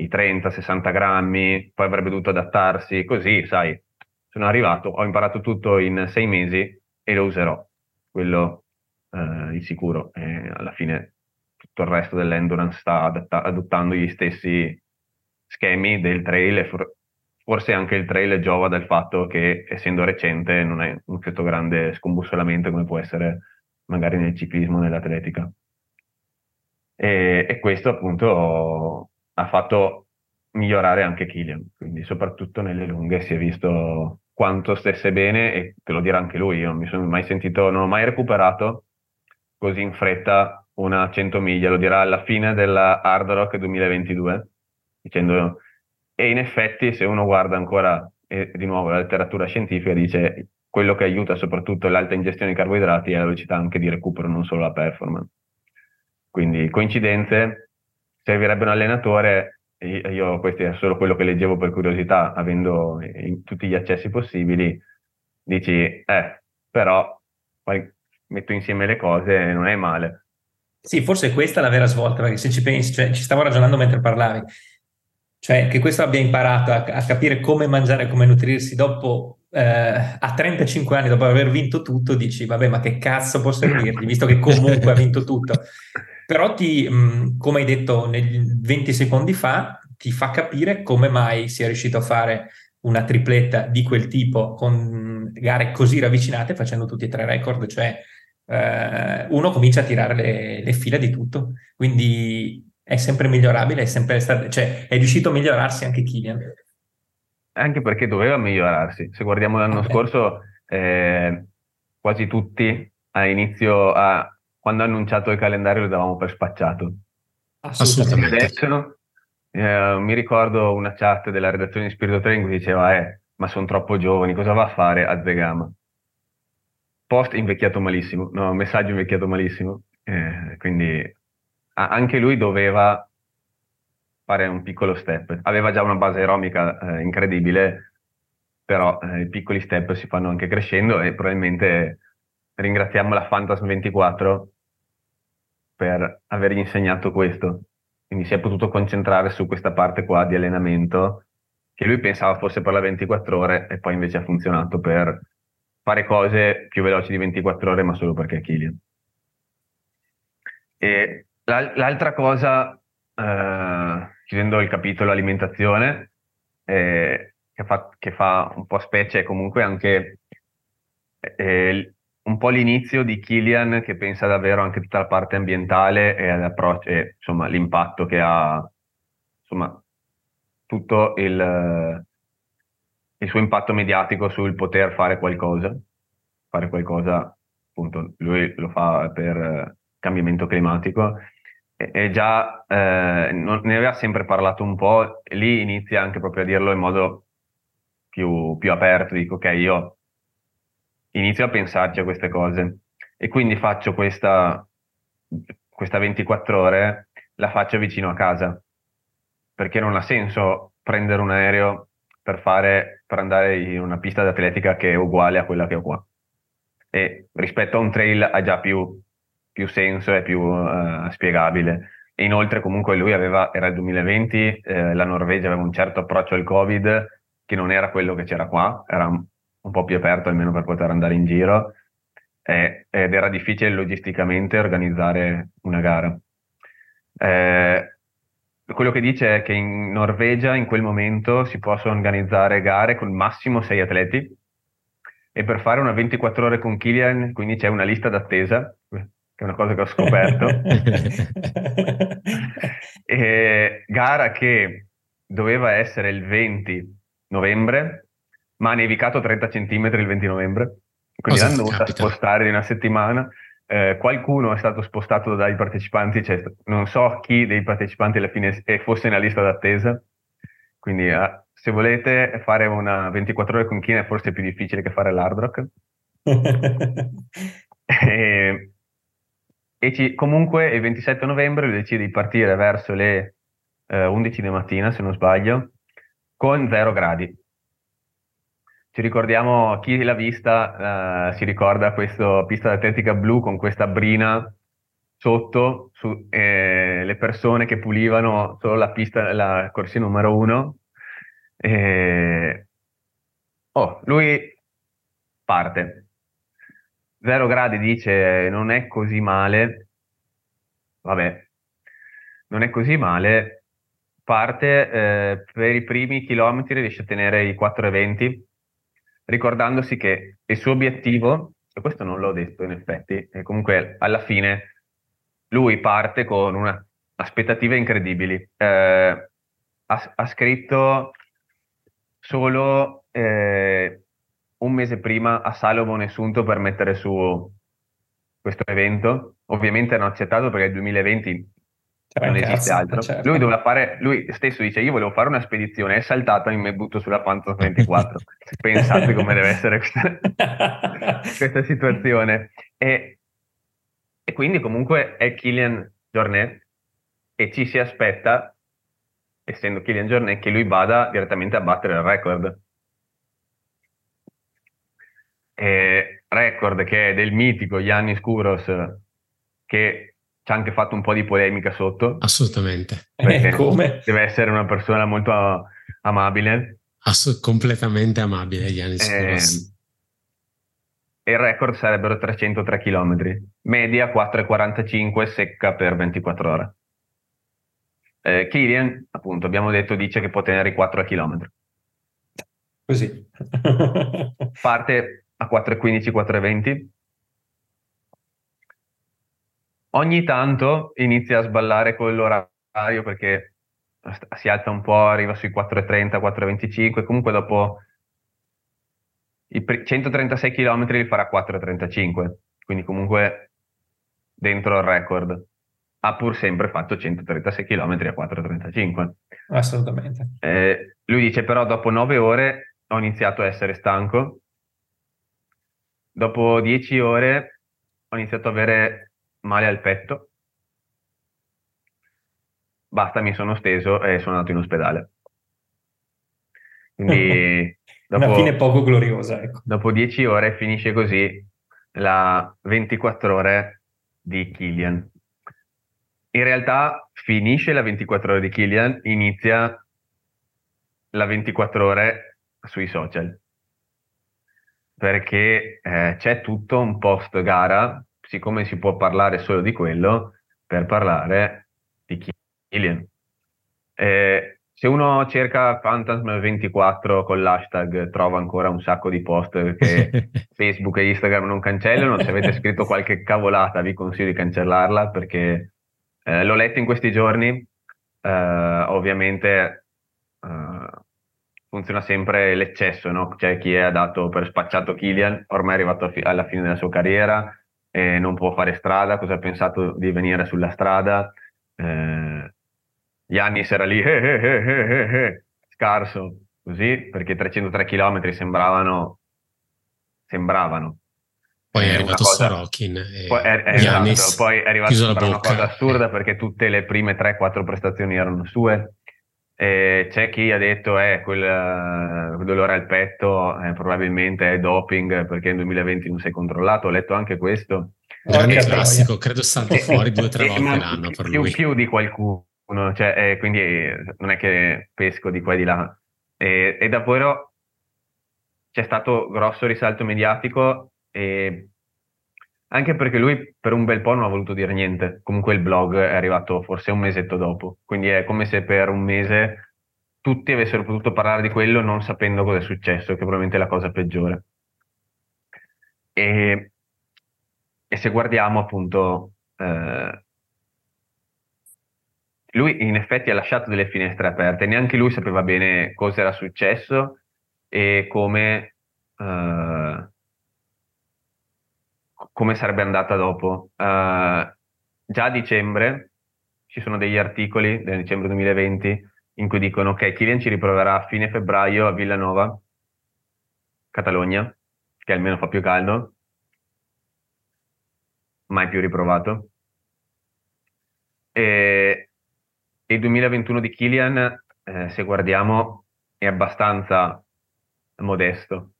i 30-60 grammi, poi avrebbe dovuto adattarsi. Così, sai, sono arrivato, ho imparato tutto in 6 mesi e lo userò, quello di sicuro. E alla fine tutto il resto dell'endurance sta adottando gli stessi schemi del trail, e forse anche il trail giova dal fatto che, essendo recente, non è un certo grande scombussolamento come può essere magari nel ciclismo, nell'atletica, e questo appunto ha fatto migliorare anche Kilian. Quindi soprattutto nelle lunghe si è visto quanto stesse bene, e te lo dirà anche lui, io non mi sono mai sentito, non ho mai recuperato così in fretta una 100 miglia, lo dirà alla fine della Hard Rock 2022, dicendo, e in effetti se uno guarda ancora di nuovo la letteratura scientifica, dice quello che aiuta soprattutto l'alta ingestione di carboidrati è la velocità anche di recupero, non solo la performance. Quindi coincidenze servirebbe un allenatore, io questo è solo quello che leggevo per curiosità, avendo tutti gli accessi possibili, dici però poi metto insieme le cose, non è male. Sì, forse questa è la vera svolta, perché se ci pensi, cioè, ci stavo ragionando mentre parlavi, cioè che questo abbia imparato a capire come mangiare, come nutrirsi, dopo a 35 anni, dopo aver vinto tutto, dici vabbè, ma che cazzo posso dirgli, visto che comunque ha vinto tutto. Però come hai detto 20 secondi fa, ti fa capire come mai sia riuscito a fare una tripletta di quel tipo con gare così ravvicinate, facendo tutti e 3 record, cioè uno comincia a tirare le fila di tutto, quindi è sempre migliorabile, cioè è riuscito a migliorarsi anche Kilian, anche perché doveva migliorarsi. Se guardiamo l'anno scorso, quasi tutti quando ha annunciato il calendario lo davamo per spacciato, assolutamente. Adesso mi ricordo una chat della redazione di Spirito Training che diceva ma sono troppo giovani, cosa va a fare a Zegama? Messaggio invecchiato malissimo, quindi anche lui doveva fare un piccolo step. Aveva già una base aerobica incredibile, però i piccoli step si fanno anche crescendo, e probabilmente ringraziamo la Phantasm 24 per avergli insegnato questo, quindi si è potuto concentrare su questa parte qua di allenamento che lui pensava fosse per la 24 ore e poi invece ha funzionato per fare cose più veloci di 24 ore, ma solo perché è Kilian. E l'altra cosa, chiudendo il capitolo alimentazione, che fa un po' specie, è comunque anche un po' l'inizio di Kilian, che pensa davvero anche tutta la parte ambientale e all'approccio, e insomma l'impatto che ha, insomma tutto il suo impatto mediatico sul poter fare qualcosa, appunto lui lo fa per cambiamento climatico e già ne aveva sempre parlato un po', lì inizia anche proprio a dirlo in modo più aperto, dico ok, io inizio a pensarci a queste cose e quindi faccio questa 24 ore, la faccio vicino a casa, perché non ha senso prendere un aereo per andare in una pista d'atletica che è uguale a quella che ho qua, e rispetto a un trail ha già più senso, è più spiegabile. E inoltre comunque lui era il 2020, la Norvegia aveva un certo approccio al Covid che non era quello che c'era qua, era un po' più aperto almeno per poter andare in giro, ed era difficile logisticamente organizzare una gara. Quello che dice è che in Norvegia in quel momento si possono organizzare gare con massimo 6 atleti e per fare una 24 ore con Kilian quindi c'è una lista d'attesa, che è una cosa che ho scoperto. Gara che doveva essere il 20 novembre ma ha nevicato 30 cm il 20 novembre, quindi l'hanno dovuta spostare di una settimana. Qualcuno è stato spostato dai partecipanti, cioè non so chi dei partecipanti alla fine fosse nella lista d'attesa, quindi se volete fare una 24 ore con Kina è forse più difficile che fare l'Hard Rock. Comunque il 27 novembre lui decide di partire verso le 11 di mattina, se non sbaglio, con 0 gradi. Ci ricordiamo, chi l'ha vista si ricorda questa pista d'atletica blu con questa brina sotto, le persone che pulivano solo la pista, la corsia numero 1. Lui parte. 0 gradi, dice, non è così male. Vabbè, non è così male. Parte, per i primi chilometri riesce a tenere i 4,20. Ricordandosi che il suo obiettivo, e questo non l'ho detto in effetti, e comunque alla fine lui parte con una aspettative incredibili. Ha scritto solo un mese prima a Salomon e Sunto per mettere su questo evento. Ovviamente hanno accettato perché il 2020 non esiste altro. Certo. Lui doveva fare, lui stesso dice, io volevo fare una spedizione, è saltata e mi butto sulla Phantasm 24. Pensate come deve essere questa situazione. E quindi comunque è Kilian Jornet e ci si aspetta, essendo Kilian Jornet, che lui vada direttamente a battere il record. Record che è del mitico Yannis Kouros, che c'ha anche fatto un po' di polemica sotto. Assolutamente. Come? Deve essere una persona molto amabile. Completamente amabile Yannis Kouros. E il record sarebbero 303 km, media 4,45 secca per 24 ore. Kilian, appunto, abbiamo detto, dice che può tenere i 4 km. Così. Parte a 4,15, 4,20. Ogni tanto inizia a sballare con l'orario perché si alza un po', arriva sui 4,30, 4,25, comunque dopo i 136 km li farà 4,35, quindi comunque dentro il record. Ha pur sempre fatto 136 km a 4,35. Assolutamente. Lui dice però dopo 9 ore ho iniziato a essere stanco, dopo 10 ore ho iniziato a avere male al petto, basta, mi sono steso e sono andato in ospedale, quindi dopo, una fine poco gloriosa, ecco. Dopo 10 ore finisce così la 24 ore di Kilian, in realtà finisce la 24 ore di Kilian, inizia la 24 ore sui social, perché c'è tutto un post gara, siccome si può parlare solo di quello, per parlare di Kilian. Se uno cerca Phantasm 24 con l'hashtag trova ancora un sacco di post che Facebook e Instagram non cancellano. Se avete scritto qualche cavolata vi consiglio di cancellarla, perché l'ho letto in questi giorni. Ovviamente funziona sempre l'eccesso, no? Cioè, chi è adatto per spacciato Kilian ormai è arrivato alla fine della sua carriera e non può fare strada. Cosa ha pensato di venire sulla strada? Giannis era lì scarso così, perché 303 km sembravano. Poi è arrivato Sorokin, esatto, poi è arrivato una cosa assurda, perché tutte le prime 3-4 prestazioni erano sue. C'è chi ha detto quel dolore al petto probabilmente è doping, perché nel 2020 non si è controllato. Ho letto anche questo, grande classico, credo salta fuori 2-3 volte l'anno per lui, più di qualcuno. Quindi non è che pesco di qua e di là, e davvero c'è stato grosso risalto mediatico, e anche perché lui per un bel po' non ha voluto dire niente. Comunque il blog è arrivato forse un mesetto dopo, quindi è come se per un mese tutti avessero potuto parlare di quello non sapendo cosa è successo, che probabilmente è la cosa peggiore. E se guardiamo appunto lui in effetti ha lasciato delle finestre aperte, neanche lui sapeva bene cosa era successo e come sarebbe andata dopo. Già a dicembre ci sono degli articoli del dicembre 2020 in cui dicono che Kilian ci riproverà a fine febbraio a Villanova, Catalogna, che almeno fa più caldo. Mai più riprovato. E il 2021 di Kilian, se guardiamo, è abbastanza modesto.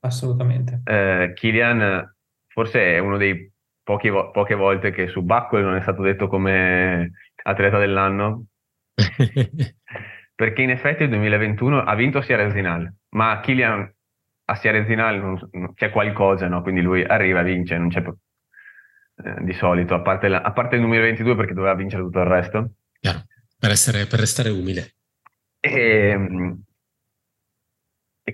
Assolutamente. Kilian forse è uno dei poche volte che su Buckled non è stato detto come atleta dell'anno, perché in effetti il 2021 ha vinto Sierra Zinal, ma Kilian a Sierra Zinal non c'è qualcosa, no? Quindi lui arriva e vince, non c'è di solito, a parte il 2022 perché doveva vincere tutto il resto. Chiaro, per restare umile. E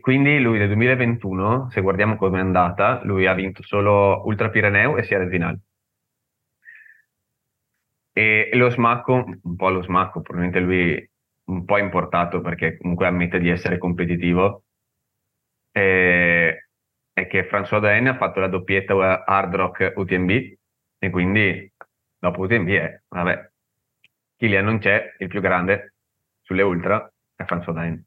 quindi lui nel 2021, se guardiamo come è andata, lui ha vinto solo Ultra Pireneo e Sierra Zinal. E lo smacco, probabilmente lui un po' importato, perché comunque ammette di essere competitivo, è che François D'Haene ha fatto la doppietta Hard Rock UTMB, e quindi dopo UTMB vabbè, Kilian non c'è, il più grande sulle ultra è François D'Haene.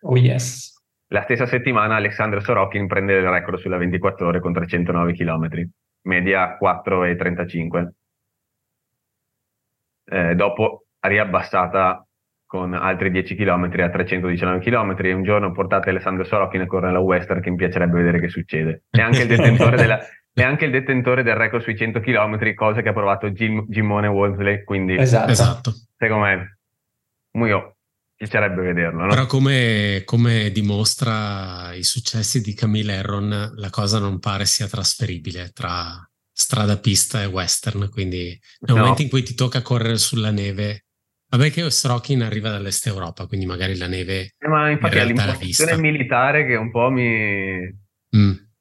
Oh yes. La stessa settimana Alessandro Sorokin prende il record sulla 24 ore con 309 km, media 4,35, dopo riabbassata con altri 10 km a 319 km, e un giorno portate Alessandro Sorokin a correre la Western, che mi piacerebbe vedere che succede. È anche il detentore del record sui 100 km, cosa che ha provato Gimmone Wolseley, quindi esatto. Secondo me Muio piacerebbe vederlo, no? Però come dimostra i successi di Camille Herron, la cosa non pare sia trasferibile tra strada, pista e western, quindi nel momento in cui ti tocca correre sulla neve, vabbè che Sorokin arriva dall'est Europa, quindi magari la neve, ma infatti in realtà è l'impostazione militare che un po' mi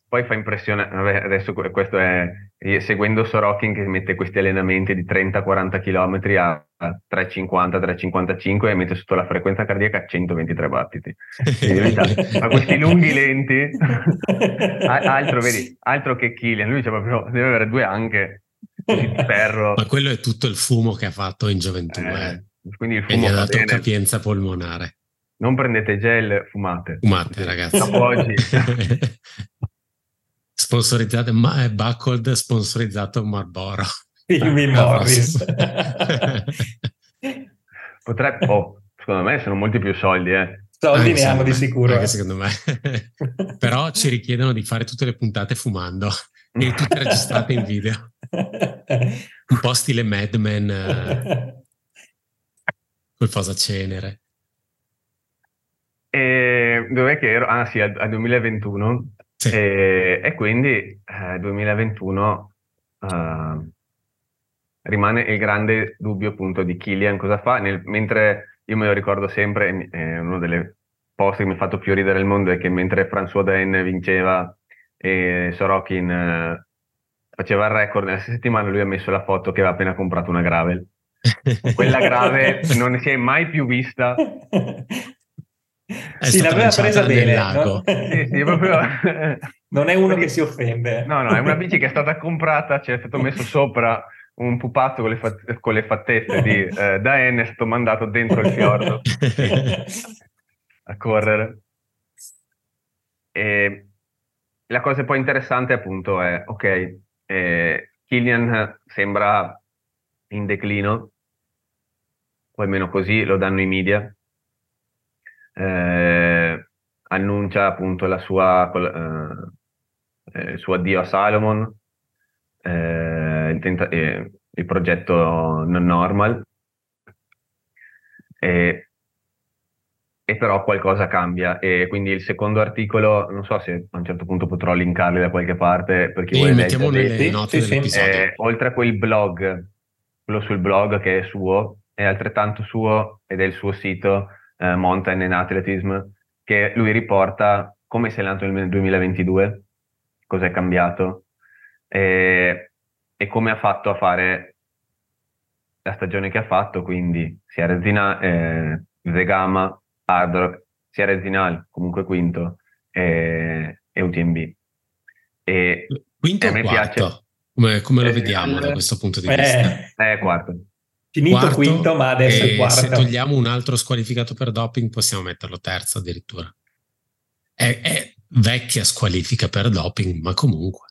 poi fa impressione. Vabbè, adesso questo è seguendo Sorokin che mette questi allenamenti di 30-40 km a 3,50-3,55 e mette sotto la frequenza cardiaca 123 battiti. Ma questi lunghi lenti, altro che Kilian, lui deve avere due anche di ferro. Ma quello è tutto il fumo che ha fatto in gioventù, quindi il fumo gli ha dato capienza polmonare. Non prendete gel, fumate ragazzi. Oggi. Sponsorizzate, ma è Buckled sponsorizzato Marlboro. Jimmy Morris. Secondo me sono molti più soldi, soldi ne hanno di sicuro. Anche secondo me. Però ci richiedono di fare tutte le puntate fumando e tutte registrate in video. Un po' stile Mad Men, col posacenere. Dov'è che ero? Ah sì, a 2021. Sì. E quindi 2021 rimane il grande dubbio appunto di Kilian cosa fa, mentre io me lo ricordo sempre, uno delle poste che mi ha fatto più ridere al mondo è che mentre François D'Haene vinceva e Sorokin faceva il record, nella stessa settimana lui ha messo la foto che aveva appena comprato una gravel. Quella gravel non si è mai più vista. Sì, l'aveva presa bene, no? Sì, proprio... non è uno che si offende. No, è una bici che è stata comprata, cioè è stato messo sopra un pupazzo con le fattezze di D'Haene, è stato mandato dentro il fiordo a correre. E la cosa poi interessante appunto è, ok, Kilian sembra in declino, o almeno così lo danno i media. Annuncia appunto la sua il suo addio a Salomon, il progetto non normal, e però qualcosa cambia, e quindi il secondo articolo non so se a un certo punto potrò linkarli da qualche parte per chi vuole leggere, oltre a quel blog, quello sul blog che è suo, è altrettanto suo ed è il suo sito Mountain and Athleticism, che lui riporta come si è lanciato nel 2022, cosa è cambiato e come ha fatto a fare la stagione che ha fatto, quindi Sierra Zinal, Zegama, Ardro, Sierra Zinal comunque quinto e UTMB. E quinto a me piace come lo vediamo da questo punto di vista? Quarto. Finito quinto, ma adesso è quarto. Se togliamo un altro squalificato per doping, possiamo metterlo terzo addirittura. È vecchia squalifica per doping, ma comunque.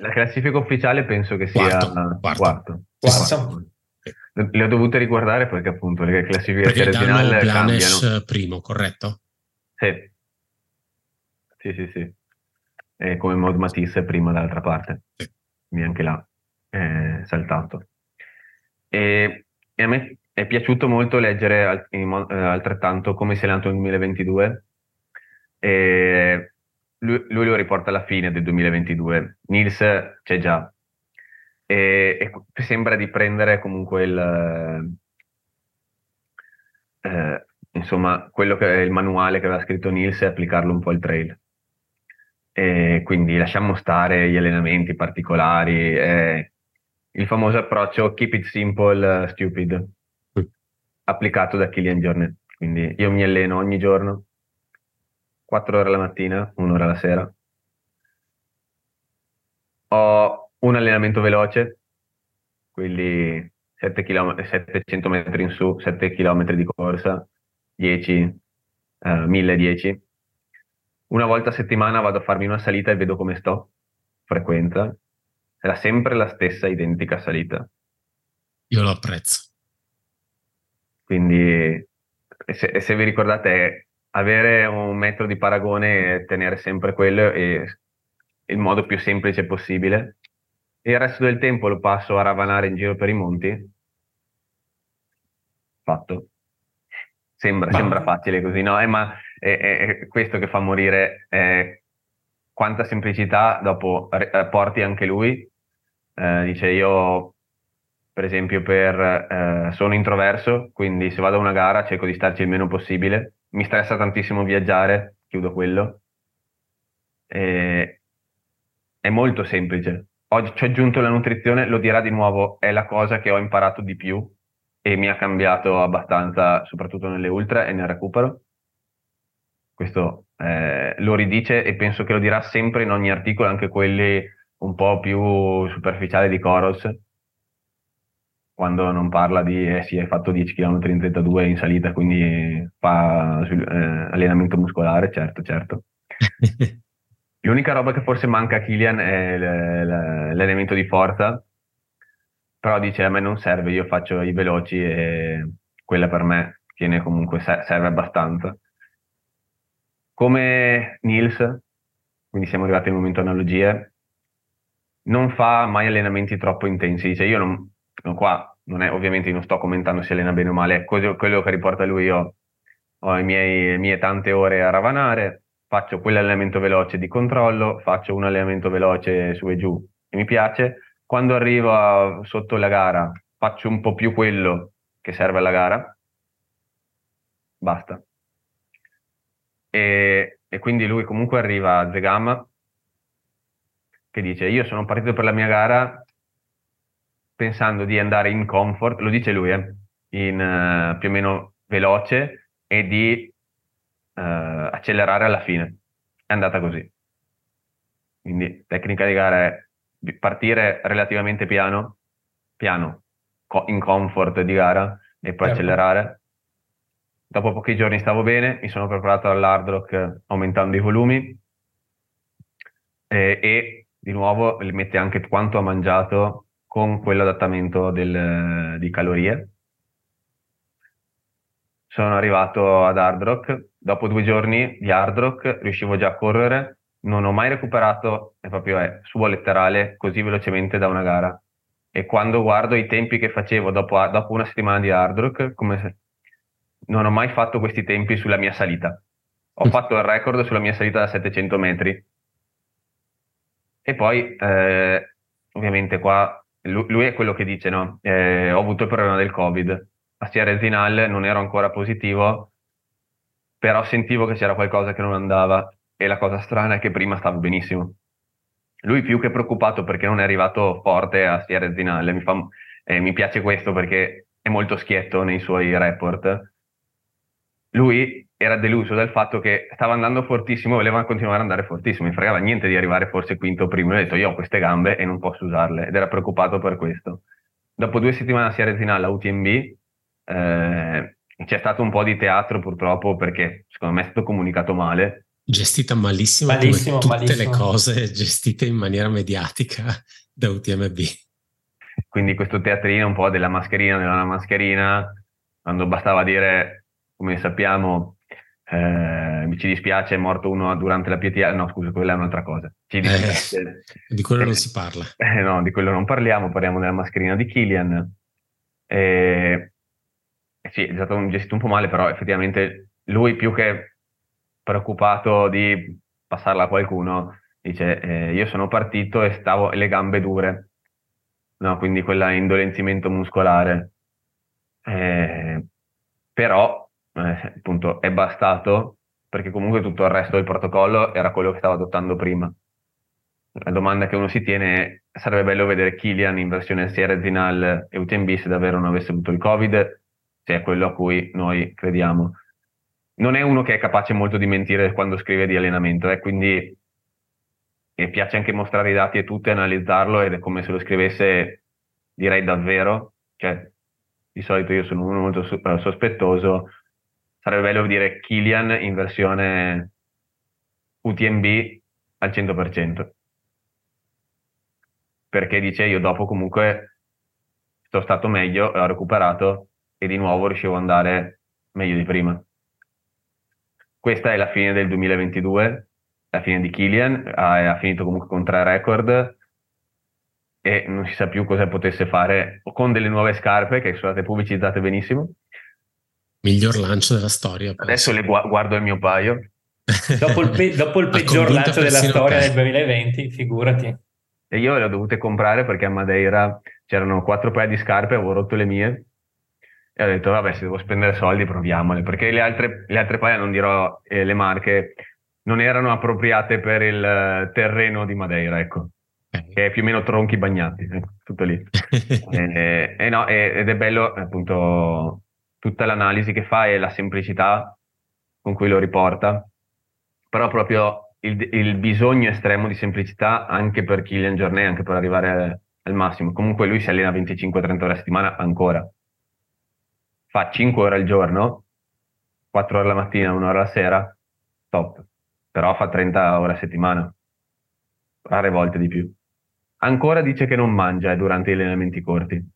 La classifica ufficiale penso che sia quarto. Le ho dovute riguardare perché appunto le classifiche regionali cambiano. Primo, corretto? Sì. È come Maud Matisse prima dall'altra parte. Sì. Mi anche là saltato. E a me è piaciuto molto leggere altrettanto come si è lanciato nel 2022, e lui lo riporta alla fine del 2022. Nils c'è già e sembra di prendere comunque insomma quello che è il manuale che aveva scritto Nils e applicarlo un po' al trail, e quindi lasciamo stare gli allenamenti particolari, il famoso approccio keep it simple, stupid, applicato da Kilian Jornet. Quindi io mi alleno ogni giorno, 4 ore la mattina, 1 ora la sera. Ho un allenamento veloce, quindi 700 metri in su, 7 km di corsa, 1010. Una volta a settimana vado a farmi una salita e vedo come sto, frequenza. Era sempre la stessa identica salita. Io lo apprezzo. Quindi, se vi ricordate, avere un metro di paragone e tenere sempre quello è il modo più semplice possibile. E il resto del tempo lo passo a ravanare in giro per i monti. Fatto. Sembra facile così, no? Ma è questo che fa morire... quanta semplicità dopo porti anche lui, dice io per esempio sono introverso, quindi se vado a una gara cerco di starci il meno possibile, mi stressa tantissimo viaggiare, chiudo quello, è molto semplice. Oggi ci ho aggiunto la nutrizione, lo dirà di nuovo, è la cosa che ho imparato di più e mi ha cambiato abbastanza, soprattutto nelle ultra e nel recupero. Questo lo ridice e penso che lo dirà sempre in ogni articolo, anche quelli un po' più superficiali di Coros, quando non parla di sì, hai fatto 10 km in 32 in salita, quindi fa allenamento muscolare, certo. L'unica roba che forse manca a Kilian è l'elemento di forza, però dice a me non serve, io faccio i veloci e quella per me tiene comunque, serve abbastanza. Come Nils, quindi siamo arrivati al momento analogie, non fa mai allenamenti troppo intensi, cioè io non qua non è, ovviamente non sto commentando se allena bene o male, quello che riporta lui, io ho le mie tante ore a ravanare, faccio quell'allenamento veloce di controllo, faccio un allenamento veloce su e giù e mi piace. Quando arrivo sotto la gara faccio un po' più quello che serve alla gara, basta. E quindi lui comunque arriva a Zegama che dice: io sono partito per la mia gara pensando di andare in comfort, lo dice lui, in più o meno veloce, e di accelerare alla fine. È andata così. Quindi tecnica di gara è partire relativamente piano, piano in comfort di gara e poi accelerare. Dopo pochi giorni stavo bene, mi sono preparato all'Hard Rock aumentando i volumi e di nuovo mette anche quanto ha mangiato con quell'adattamento di calorie. Sono arrivato ad Hard Rock, dopo 2 giorni di Hard Rock riuscivo già a correre, non ho mai recuperato, e proprio è subo letterale così velocemente da una gara. E quando guardo i tempi che facevo dopo una settimana di Hard Rock, come se... non ho mai fatto questi tempi sulla mia salita. Ho fatto il record sulla mia salita da 700 metri. E poi, ovviamente qua, lui è quello che dice, no? Ho avuto il problema del Covid. A Sierra Zinal non ero ancora positivo, però sentivo che c'era qualcosa che non andava. E la cosa strana è che prima stavo benissimo. Lui più che preoccupato perché non è arrivato forte a Sierra Zinal. Mi piace questo perché è molto schietto nei suoi report. Lui era deluso dal fatto che stava andando fortissimo, voleva continuare ad andare fortissimo, mi fregava niente di arrivare forse quinto o primo, ho detto io ho queste gambe e non posso usarle, ed era preoccupato per questo. Dopo 2 settimane a Sierra Zinal alla UTMB c'è stato un po' di teatro purtroppo, perché secondo me è stato comunicato male. Gestita malissimo, come tutte le cose gestite in maniera mediatica da UTMB. Quindi questo teatrino un po' della mascherina, della mascherina, quando bastava dire... Come sappiamo, ci dispiace, è morto uno durante la PTA. No, scusa, quella è un'altra cosa. Ci dispiace. Di quello non si parla. No, di quello non parliamo della mascherina di Kilian. Sì, è stato gestito un po' male, però effettivamente lui più che preoccupato di passarla a qualcuno, dice io sono partito e stavo le gambe dure. No, quindi quella indolenzimento muscolare. Però... appunto è bastato, perché comunque tutto il resto del protocollo era quello che stava adottando prima. La domanda che uno si tiene è: sarebbe bello vedere Kilian in versione Sierra Zinal e UTMB se davvero non avesse avuto il Covid, se è quello a cui noi crediamo. Non è uno che è capace molto di mentire quando scrive di allenamento, quindi e piace anche mostrare i dati e tutto e analizzarlo, ed è come se lo scrivesse, direi, davvero. Cioè, di solito io sono uno molto sospettoso. Sarebbe bello dire Kilian in versione UTMB al 100%, perché dice io dopo comunque sono stato meglio, ho recuperato e di nuovo riuscivo ad andare meglio di prima. Questa è la fine del 2022, la fine di Kilian, ha finito comunque con 3 record e non si sa più cosa potesse fare con delle nuove scarpe che sono state pubblicizzate benissimo. Miglior lancio della storia. Adesso le guardo il mio paio. Dopo il peggior lancio della storia del 2020, figurati. E io le ho dovute comprare perché a Madeira c'erano 4 paia di scarpe, avevo rotto le mie e ho detto vabbè, se devo spendere soldi proviamole, perché le altre paia, non dirò le marche, non erano appropriate per il terreno di Madeira, che è più o meno tronchi bagnati, tutto lì. Ed è bello appunto tutta l'analisi che fa e la semplicità con cui lo riporta, però proprio il bisogno estremo di semplicità anche per Kilian Jornet, anche per arrivare al massimo. Comunque lui si allena 25-30 ore a settimana ancora, fa 5 ore al giorno, 4 ore la mattina, 1 ora la sera, top, però fa 30 ore a settimana, rare volte di più. Ancora dice che non mangia durante gli allenamenti corti,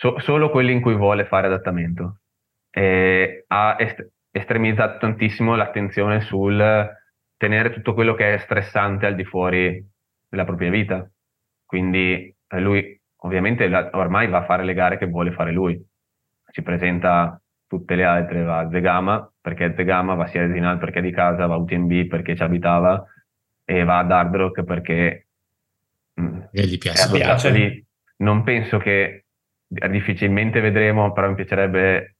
solo quelli in cui vuole fare adattamento. Ha estremizzato tantissimo l'attenzione sul tenere tutto quello che è stressante al di fuori della propria vita, quindi lui ovviamente ormai va a fare le gare che vuole fare lui, si presenta tutte le altre, va a Zegama perché è Zegama, va a Sierra Zinal perché è di casa, va a UTMB perché ci abitava e va ad Hard Rock perché gli piace lì. Non penso che, difficilmente vedremo, però mi piacerebbe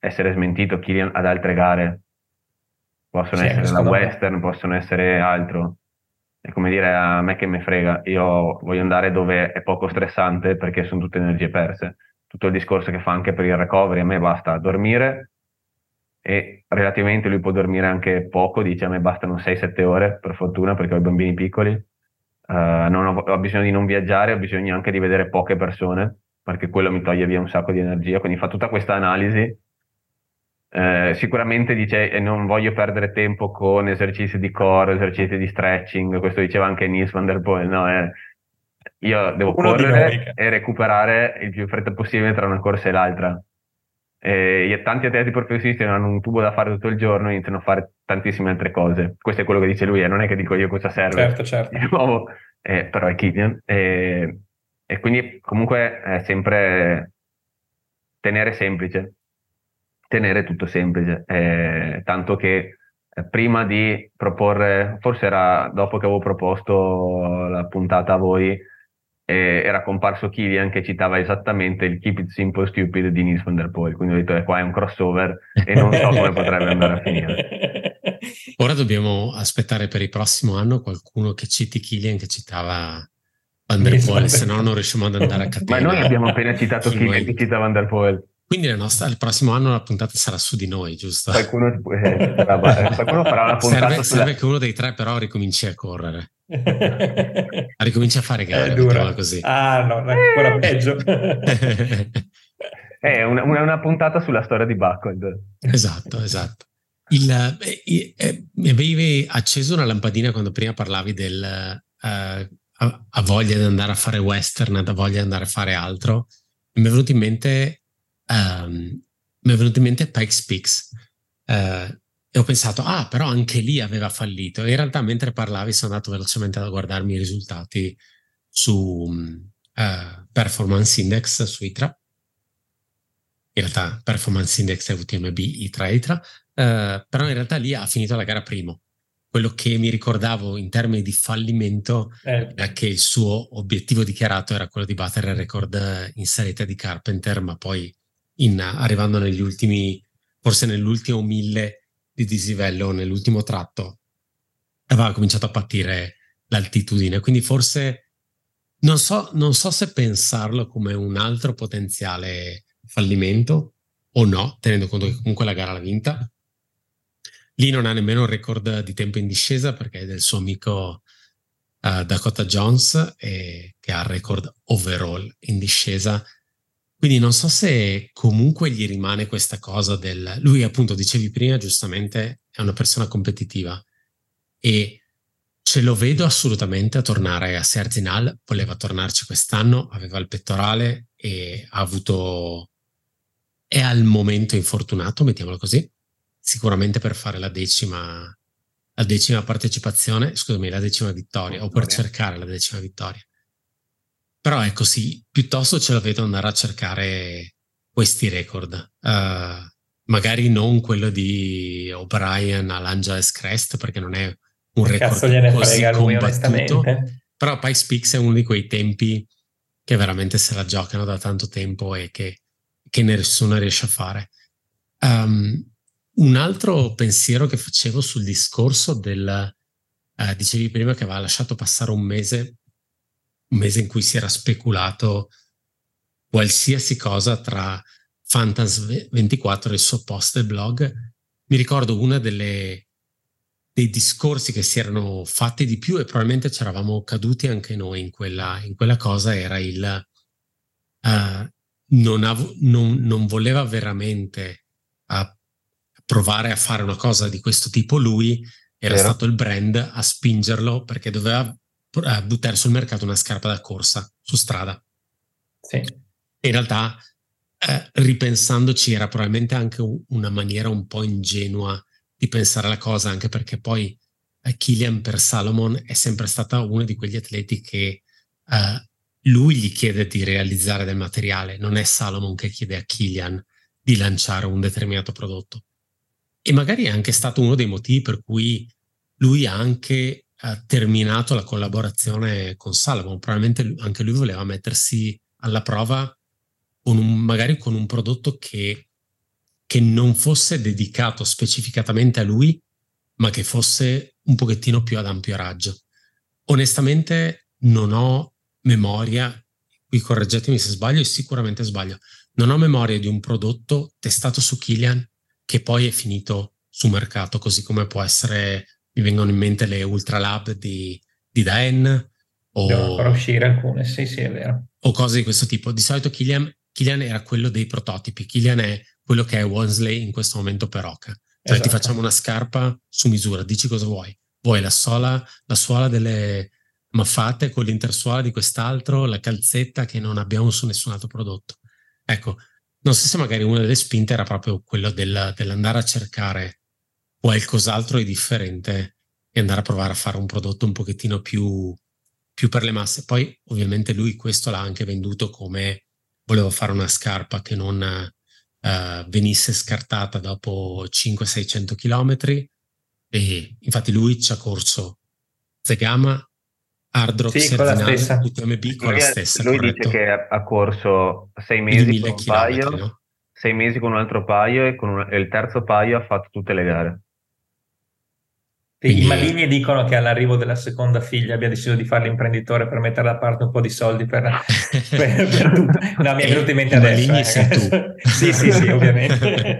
essere smentito Kilian ad altre gare, possono essere la Western, possono essere altro, è come dire a me che me frega, io voglio andare dove è poco stressante perché sono tutte energie perse. Tutto il discorso che fa anche per il recovery, a me basta dormire, e relativamente lui può dormire anche poco, dice a me bastano 6-7 ore per fortuna perché ho i bambini piccoli, ho bisogno di non viaggiare, ho bisogno anche di vedere poche persone perché quello mi toglie via un sacco di energia, quindi fa tutta questa analisi. Sicuramente dice non voglio perdere tempo con esercizi di core, esercizi di stretching, questo diceva anche Nils van der Poel, no? Io devo correre e recuperare il più in fretta possibile tra una corsa e l'altra, e tanti atleti professionisti non hanno un tubo da fare tutto il giorno, iniziano a fare tantissime altre cose. Questo è quello che dice lui, non è che dico io cosa serve, certo. Di nuovo, però è Kilian, e quindi comunque è sempre tenere tutto semplice, tanto che prima di proporre, forse era dopo che avevo proposto la puntata a voi, era comparso Kilian che citava esattamente il Keep It Simple Stupid di Nils van der Poel, quindi ho detto qua è un crossover e non so come potrebbe andare a finire. Ora dobbiamo aspettare per il prossimo anno qualcuno che citi Kilian che citava Van der Poel, se no non riusciamo ad andare a capire. Ma noi abbiamo appena citato Kilian che citava Van der Poel. Quindi il prossimo anno la puntata sarà su di noi, giusto? Qualcuno farà una puntata. Serve che uno dei tre però ricominci a correre. Ricominci a fare gare, dura così. Ah no, ancora peggio. È una puntata sulla storia di Buckled. Esatto. Mi avevi acceso una lampadina quando prima parlavi del ha voglia di andare a fare western, ha voglia di andare a fare altro. Mi è venuto in mente Pikes Peak, e ho pensato però anche lì aveva fallito, e in realtà mentre parlavi sono andato velocemente a guardarmi i risultati su Performance Index su ITRA, in realtà Performance Index è UTMB, ITRA, però in realtà lì ha finito la gara primo. Quello che mi ricordavo in termini di fallimento è che il suo obiettivo dichiarato era quello di battere il record in salita di Carpenter, ma poi arrivando negli ultimi, forse nell'ultimo 1000 di dislivello, nell'ultimo tratto, aveva cominciato a patire l'altitudine. Quindi forse non so se pensarlo come un altro potenziale fallimento o no, tenendo conto che comunque la gara l'ha vinta. Lì non ha nemmeno il record di tempo in discesa perché è del suo amico Dakota Jones, che ha il record overall in discesa. Quindi non so se comunque gli rimane questa cosa del... Lui appunto, dicevi prima, giustamente, è una persona competitiva e ce lo vedo assolutamente a tornare a Sierra Zinal. Voleva tornarci quest'anno, aveva il pettorale e ha avuto... è al momento infortunato, mettiamolo così, sicuramente per fare la decima vittoria, o per cercare la decima vittoria. Però ecco sì, piuttosto ce la vedo andare a cercare questi record, magari non quello di O'Brien all'Angeles Crest perché non è un record così combattuto, però Pikes Peak è uno di quei tempi che veramente se la giocano da tanto tempo e che nessuno riesce a fare. Un altro pensiero che facevo sul discorso del dicevi prima che aveva lasciato passare un mese in cui si era speculato qualsiasi cosa tra Phantasm 24 e il suo post e blog. Mi ricordo uno dei discorsi che si erano fatti di più, e probabilmente ci eravamo caduti anche noi in quella cosa, era il non voleva veramente provare a fare una cosa di questo tipo lui, era stato il brand a spingerlo perché doveva buttare sul mercato una scarpa da corsa su strada. Sì. In realtà ripensandoci era probabilmente anche una maniera un po' ingenua di pensare alla cosa, anche perché poi Kilian per Salomon è sempre stata uno di quegli atleti che lui gli chiede di realizzare del materiale, non è Salomon che chiede a Kilian di lanciare un determinato prodotto. E magari è anche stato uno dei motivi per cui lui ha anche terminato la collaborazione con Salomon. Probabilmente anche lui voleva mettersi alla prova con un prodotto che non fosse dedicato specificatamente a lui, ma che fosse un pochettino più ad ampio raggio. Onestamente non ho memoria, qui correggetemi se sbaglio, e sicuramente sbaglio, non ho memoria di un prodotto testato su Kilian che poi è finito su mercato, così come può essere, mi vengono in mente le Ultra Lab di D'Haene, devono far uscire alcune, sì è vero, o cose di questo tipo. Di solito Kilian era quello dei prototipi. Kilian è quello che è Wonsley in questo momento per Oka, cioè esatto. Ti facciamo una scarpa su misura, dici cosa vuoi la suola delle maffate con l'intersuola di quest'altro, la calzetta che non abbiamo su nessun altro prodotto. Ecco, non so se magari una delle spinte era proprio quello dell'andare a cercare qualcos'altro di differente e andare a provare a fare un prodotto un pochettino più per le masse. Poi ovviamente lui questo l'ha anche venduto come volevo fare una scarpa che non venisse scartata dopo 500-600 chilometri, e infatti lui ci ha corso Zegama, Hard Rock, Sierra Zinal, UTMB con la stessa. Lui corretto. Dice che ha corso 6 mesi con un paio, no? 6 mesi con un altro paio e e il terzo paio ha fatto tutte le gare. Quindi, i maligni dicono che all'arrivo della seconda figlia abbia deciso di farlo imprenditore per mettere da parte un po' di soldi per no, mi è venuto in mente adesso. Maligni sei tu. sì, ovviamente.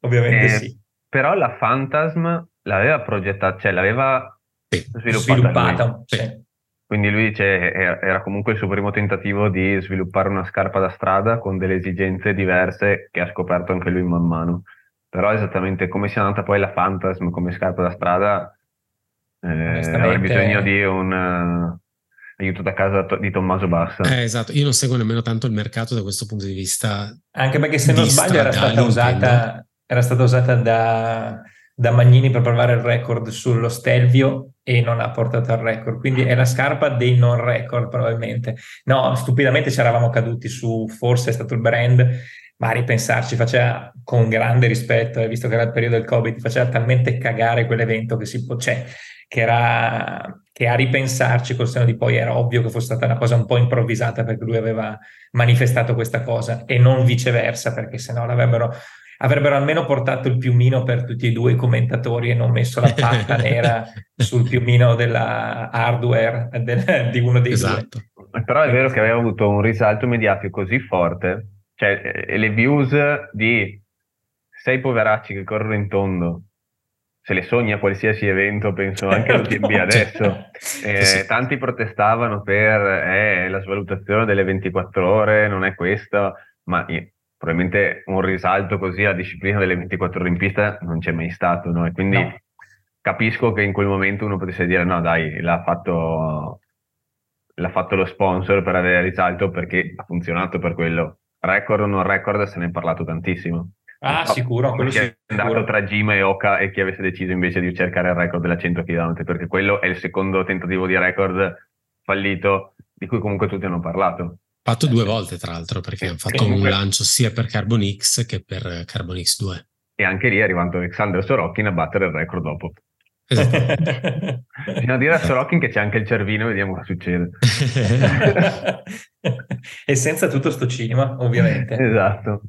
Ovviamente sì. Però la Phantasm l'aveva progettata, cioè l'aveva sviluppata. Sì. Quindi lui dice era comunque il suo primo tentativo di sviluppare una scarpa da strada con delle esigenze diverse che ha scoperto anche lui man mano. Però esattamente come sia nata poi la Phantasm come scarpa da strada, avrei bisogno di un aiuto da casa di Tommaso Bassa. Esatto, io non seguo nemmeno tanto il mercato da questo punto di vista. Anche perché se non sbaglio era stata usata da Magnini per provare il record sullo Stelvio e non ha portato al record. Quindi è la scarpa dei non record probabilmente. No, stupidamente ci eravamo caduti su, forse è stato il brand, ma ripensarci faceva con grande rispetto, visto che era il periodo del Covid, faceva talmente cagare quell'evento che che a ripensarci col senno di poi era ovvio che fosse stata una cosa un po' improvvisata perché lui aveva manifestato questa cosa e non viceversa, perché sennò avrebbero almeno portato il piumino per tutti e due i commentatori e non messo la patta nera sul piumino della hardware di uno dei esatto. due. Però è vero che aveva avuto un risalto mediatico così forte. Cioè, le views di 6 poveracci che corrono in tondo, se le sogna qualsiasi evento, penso anche all'UTMB adesso. Tanti protestavano per la svalutazione delle 24 ore, non è questa, ma probabilmente un risalto così alla disciplina delle 24 ore in pista non c'è mai stato, no? E quindi capisco che in quel momento uno potesse dire no dai, l'ha fatto lo sponsor per avere risalto perché ha funzionato per quello. Record o non record se ne è parlato tantissimo. Sicuro, quello è andato tra Gima e Oka e chi avesse deciso invece di cercare il record della 100 km, perché quello è il secondo tentativo di record fallito di cui comunque tutti hanno parlato. Fatto 2 volte tra l'altro, perché hanno fatto comunque un lancio sia per Carbon X che per Carbon X2. E anche lì è arrivato Alessandro Sorokin a battere il record dopo. Esatto. Bisogna dire a Sorokin che c'è anche il cervino, vediamo cosa succede. E senza tutto sto cinema, ovviamente. Esatto.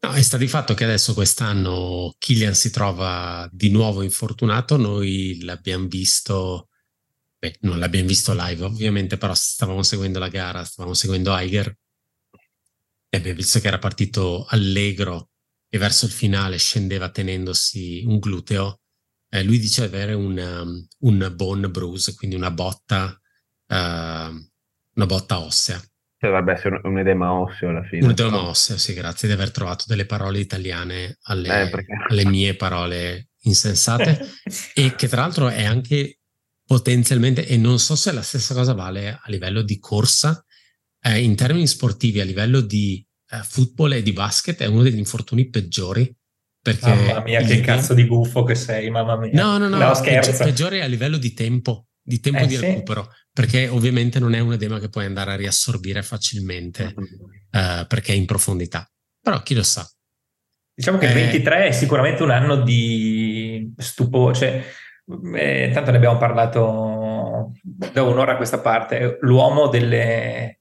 No, e sta di fatto che adesso quest'anno Kilian si trova di nuovo infortunato. Noi l'abbiamo visto, non l'abbiamo visto live ovviamente, però stavamo seguendo la gara, stavamo seguendo Haiger e abbiamo visto che era partito allegro e verso il finale scendeva tenendosi un gluteo. Lui dice di avere un bone bruise, quindi una botta ossea. Dovrebbe essere un edema osseo alla fine. Un edema osseo, sì, grazie di aver trovato delle parole italiane alle mie parole insensate. E che tra l'altro è anche potenzialmente, e non so se la stessa cosa vale a livello di corsa, in termini sportivi a livello di football e di basket è uno degli infortuni peggiori Perché mamma mia, che cazzo di buffo che sei, mamma mia. No, scherzo. Peggiore a livello di tempo, di sì, recupero, perché ovviamente non è un edema che puoi andare a riassorbire facilmente, perché è in profondità. Però chi lo sa. Diciamo che 23 è sicuramente un anno di stupore, cioè, tanto ne abbiamo parlato da un'ora a questa parte, l'uomo che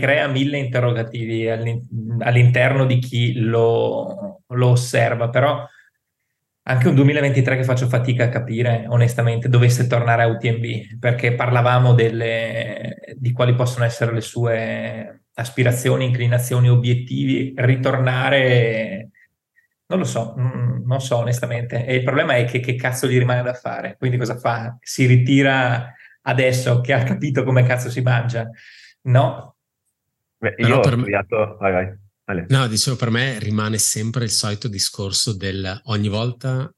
crea 1000 interrogativi all'interno di chi lo osserva, però anche un 2023 che faccio fatica a capire, onestamente, dovesse tornare a UTMB, perché parlavamo di quali possono essere le sue aspirazioni, inclinazioni, obiettivi. Ritornare, non so onestamente, e il problema è che cazzo gli rimane da fare, quindi cosa fa? Si ritira adesso che ha capito come cazzo si mangia? No. Beh, io ho studiato... Vai. Vale. No, dicevo, per me rimane sempre il solito discorso del ogni volta,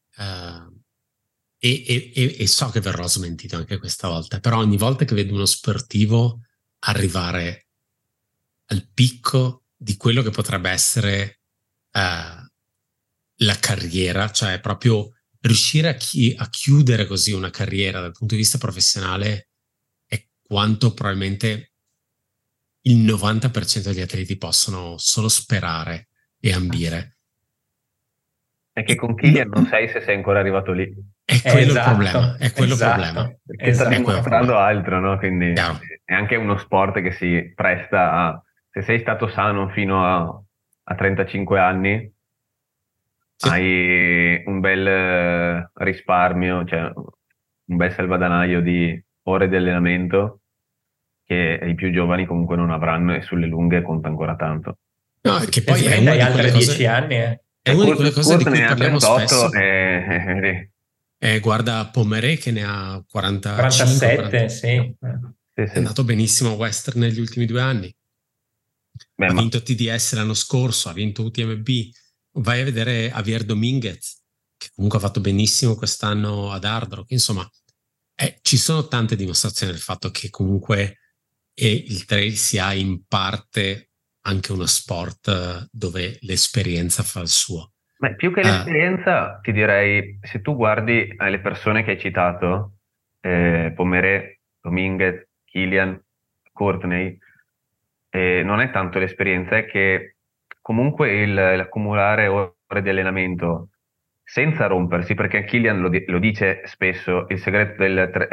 e so che verrò smentito anche questa volta, però ogni volta che vedo uno sportivo arrivare al picco di quello che potrebbe essere la carriera, cioè proprio riuscire a chiudere così una carriera dal punto di vista professionale, è quanto probabilmente il 90% degli atleti possono solo sperare e ambire. È che con Kilian non sai se sei ancora arrivato lì. È quello, esatto, il problema. È quello, esatto, il problema. Perché esatto, sta dimostrando altro, no? Quindi chiaro, è anche uno sport che si presta a... Se sei stato sano fino a 35 anni, sì, hai un bel risparmio, cioè un bel salvadanaio di ore di allenamento che i più giovani comunque non avranno, e sulle lunghe conta ancora tanto. No, che poi è una di altre 10 anni. È una di quelle cose di cui parliamo spesso. Guarda Pomeré che ne ha 47, sì. È andato benissimo a Western negli ultimi 2 anni. Beh, ha vinto TDS l'anno scorso, ha vinto UTMB. Vai a vedere Javier Dominguez, che comunque ha fatto benissimo quest'anno ad Ardro. Insomma, ci sono tante dimostrazioni del fatto che comunque... E il trail sia in parte anche uno sport dove l'esperienza fa il suo. Ma più che l'esperienza, ti direi, se tu guardi le persone che hai citato, Pomeré, Dominguez, Kilian, Courtney, non è tanto l'esperienza, è che comunque l'accumulare ore di allenamento senza rompersi, perché Kilian lo dice spesso, il segreto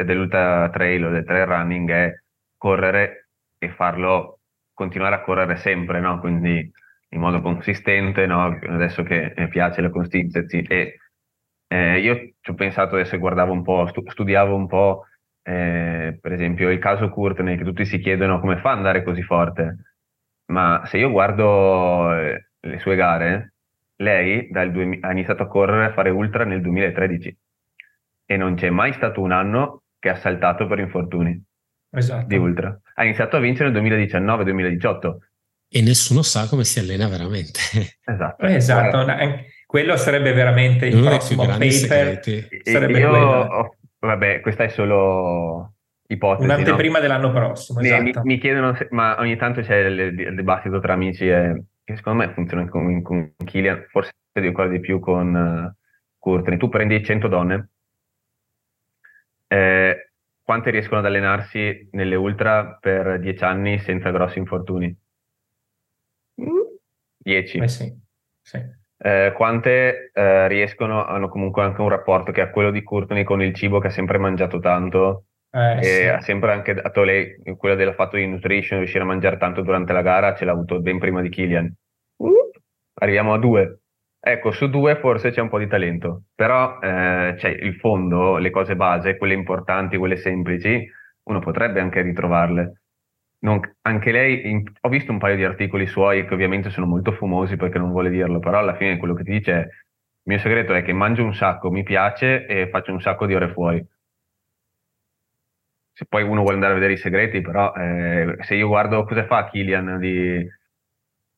dell'ultra trail o del trail running è correre e farlo, continuare a correre sempre, no? Quindi in modo consistente, no? Adesso che piace la consistenza. Io ci ho pensato adesso, guardavo un po', studiavo un po', per esempio il caso Courtney, che tutti si chiedono come fa ad andare così forte, ma se io guardo le sue gare, lei ha iniziato a correre, a fare ultra nel 2013, e non c'è mai stato un anno che ha saltato per infortuni. Esatto. Di ultra ha iniziato a vincere nel 2019-2018 e nessuno sa come si allena veramente. Esatto. Quello sarebbe veramente il prossimo paper. Vabbè, questa è solo ipotesi, un'anteprima, no? Dell'anno prossimo, esatto. mi chiedono ma ogni tanto c'è il dibattito tra amici, che secondo me funziona con Kilian, forse ancora di più con Courtney. Tu prendi 100 donne, quante riescono ad allenarsi nelle ultra per 10 anni senza grossi infortuni? 10. Sì. Quante hanno comunque anche un rapporto che è quello di Courtney con il cibo, che ha sempre mangiato tanto, e sì, ha sempre anche dato lei quello del fatto di nutrition, riuscire a mangiare tanto durante la gara, ce l'ha avuto ben prima di Kilian. Arriviamo a 2. Ecco, su 2 forse c'è un po' di talento, però c'è il fondo, le cose base, quelle importanti, quelle semplici, uno potrebbe anche ritrovarle. Anche lei, ho visto un paio di articoli suoi che ovviamente sono molto fumosi perché non vuole dirlo, però alla fine quello che ti dice è: il mio segreto è che mangio un sacco, mi piace e faccio un sacco di ore fuori. Se poi uno vuole andare a vedere i segreti, però se io guardo cosa fa Kilian,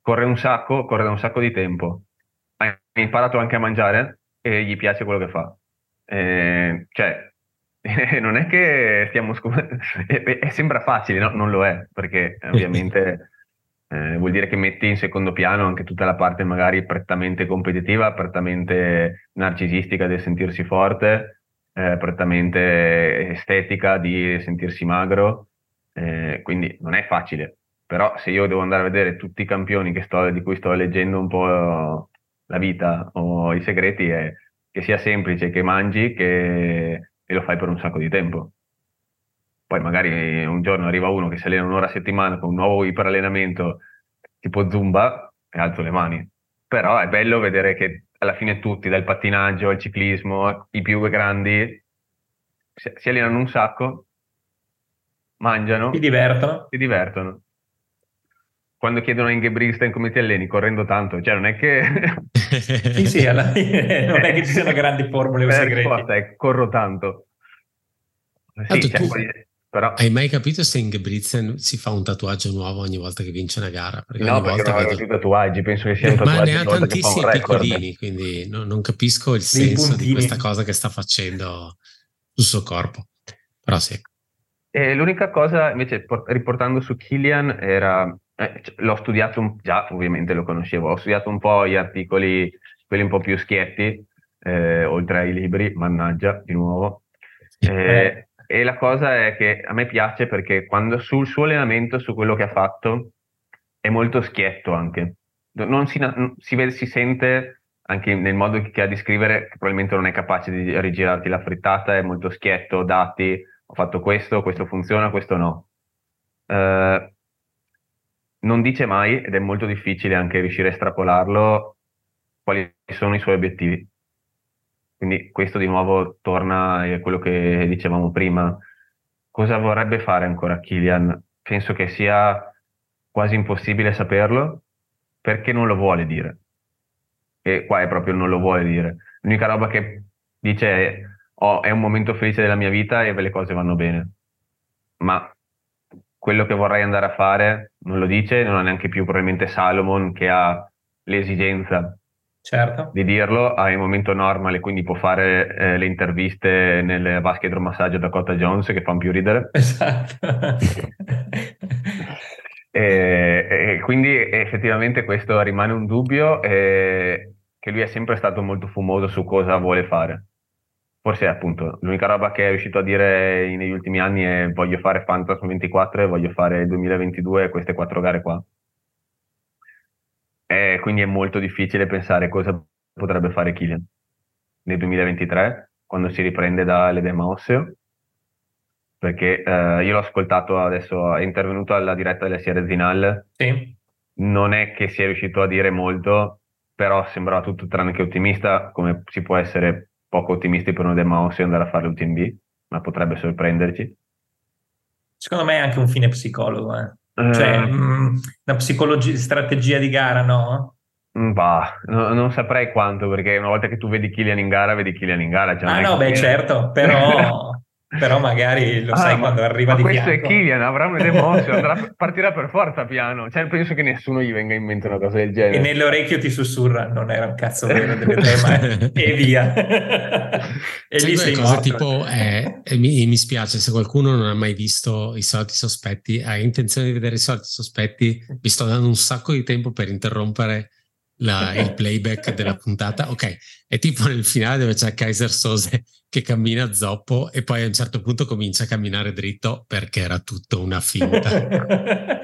corre un sacco, corre da un sacco di tempo. Ha imparato anche a mangiare e gli piace quello che fa, non è che stiamo sembra facile, no? Non lo è, perché ovviamente Vuol dire che metti in secondo piano anche tutta la parte magari prettamente competitiva, prettamente narcisistica del sentirsi forte, prettamente estetica di sentirsi magro, quindi non è facile. Però se io devo andare a vedere tutti i campioni di cui sto leggendo un po' la vita o i segreti, è che sia semplice, che mangi, e lo fai per un sacco di tempo. Poi magari un giorno arriva uno che si allena un'ora a settimana con un nuovo iperallenamento tipo Zumba e alzo le mani. Però è bello vedere che alla fine tutti, dal pattinaggio al ciclismo, i più grandi, si allenano un sacco, mangiano, si divertono. Quando chiedono a Ingebrigtsen come ti alleni, correndo tanto, cioè non è che... sì, alla fine non è che ci siano grandi formule o segreti. La risposta è corro tanto. Sì, cioè, però... Hai mai capito se Ingebrigtsen si fa un tatuaggio nuovo ogni volta che vince una gara? Perché no, ogni perché volta non più tatuaggi, penso che sia un tatuaggio. Ma ne ha tantissimi piccolini, quindi non capisco il senso di questa cosa che sta facendo sul suo corpo. Però sì. E l'unica cosa, invece, riportando su Kilian, era... l'ho studiato, già ovviamente lo conoscevo, ho studiato un po' gli articoli, quelli un po' più schietti, oltre ai libri, mannaggia, di nuovo. E la cosa è che a me piace perché quando sul suo allenamento, su quello che ha fatto, è molto schietto anche. Si sente anche nel modo che ha di scrivere, che probabilmente non è capace di rigirarti la frittata, è molto schietto, dati, ho fatto questo funziona, questo no. Non dice mai, ed è molto difficile anche riuscire a estrapolarlo, quali sono i suoi obiettivi. Quindi questo di nuovo torna a quello che dicevamo prima. Cosa vorrebbe fare ancora Kilian? Penso che sia quasi impossibile saperlo, perché non lo vuole dire. E qua è proprio non lo vuole dire. L'unica roba che dice è, è un momento felice della mia vita e le cose vanno bene. Ma quello che vorrei andare a fare non lo dice, non ha neanche più probabilmente Salomon che ha l'esigenza. Certo. Di dirlo, è un momento normale, quindi può fare le interviste nelle vasche idromassaggio Dakota Jones che fanno più ridere. Esatto. e quindi effettivamente questo rimane un dubbio, che lui è sempre stato molto fumoso su cosa vuole fare. Forse appunto l'unica roba che è riuscito a dire negli ultimi anni è voglio fare Phantasm 24 e voglio fare il 2022 queste 4 gare qua. Quindi è molto difficile pensare cosa potrebbe fare Kilian nel 2023 quando si riprende dall'edema osseo, perché io l'ho ascoltato adesso, è intervenuto alla diretta della Sierra Zinal. Sì. Non è che sia riuscito a dire molto, però sembrava tutto tranne che ottimista, come si può essere poco ottimisti per un edema osseo andare a fare l'UTMB, ma potrebbe sorprenderci. Secondo me è anche un fine psicologo, Cioè, una strategia di gara, no? Bah, non saprei quanto, perché una volta che tu vedi Kilian in gara. Cioè certo, però magari lo sai quando arriva di questo bianco. È Kilian, avrà un emotion, partirà per forza piano. Cioè, penso che nessuno gli venga in mente una cosa del genere. E nell'orecchio ti sussurra, non era un cazzo vero delle tue, e via. E c'è lì sei morto. Tipo, mi spiace, se qualcuno non ha mai visto I Soliti Sospetti, ha intenzione di vedere I Soliti Sospetti, vi sto dando un sacco di tempo per interrompere il playback della puntata. Ok, è tipo nel finale dove c'è Kaiser Sose che cammina zoppo e poi a un certo punto comincia a camminare dritto perché era tutto una finta.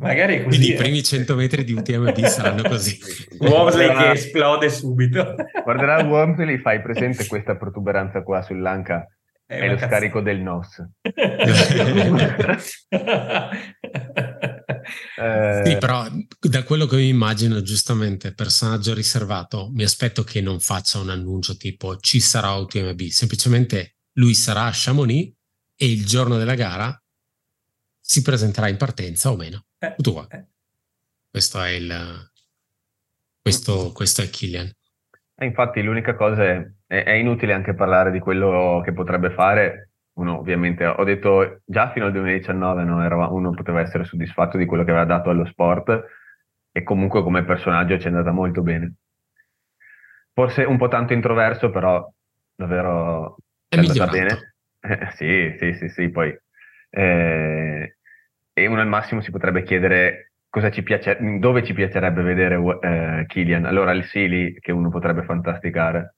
Magari è così. Quindi i primi 100 metri di UTMB saranno così. Wormsley che esplode subito. Guarderà Wormsley e gli fai presente questa protuberanza qua sull'anca. È lo scarico del NOS. Sì, però da quello che mi immagino, giustamente, personaggio riservato, mi aspetto che non faccia un annuncio tipo ci sarà UTMB, semplicemente lui sarà a Chamonix e il giorno della gara si presenterà in partenza o meno. Tutto qua. Questo è Kilian. Infatti l'unica cosa è inutile anche parlare di quello che potrebbe fare uno. Ovviamente ho detto già fino al 2019 uno poteva essere soddisfatto di quello che aveva dato allo sport, e comunque come personaggio ci è andata molto bene. Forse un po' tanto introverso, però davvero è andata bene. Sì, poi e uno al massimo si potrebbe chiedere cosa ci piace, dove ci piacerebbe vedere Kilian? Allora il Sili, che uno potrebbe fantasticare.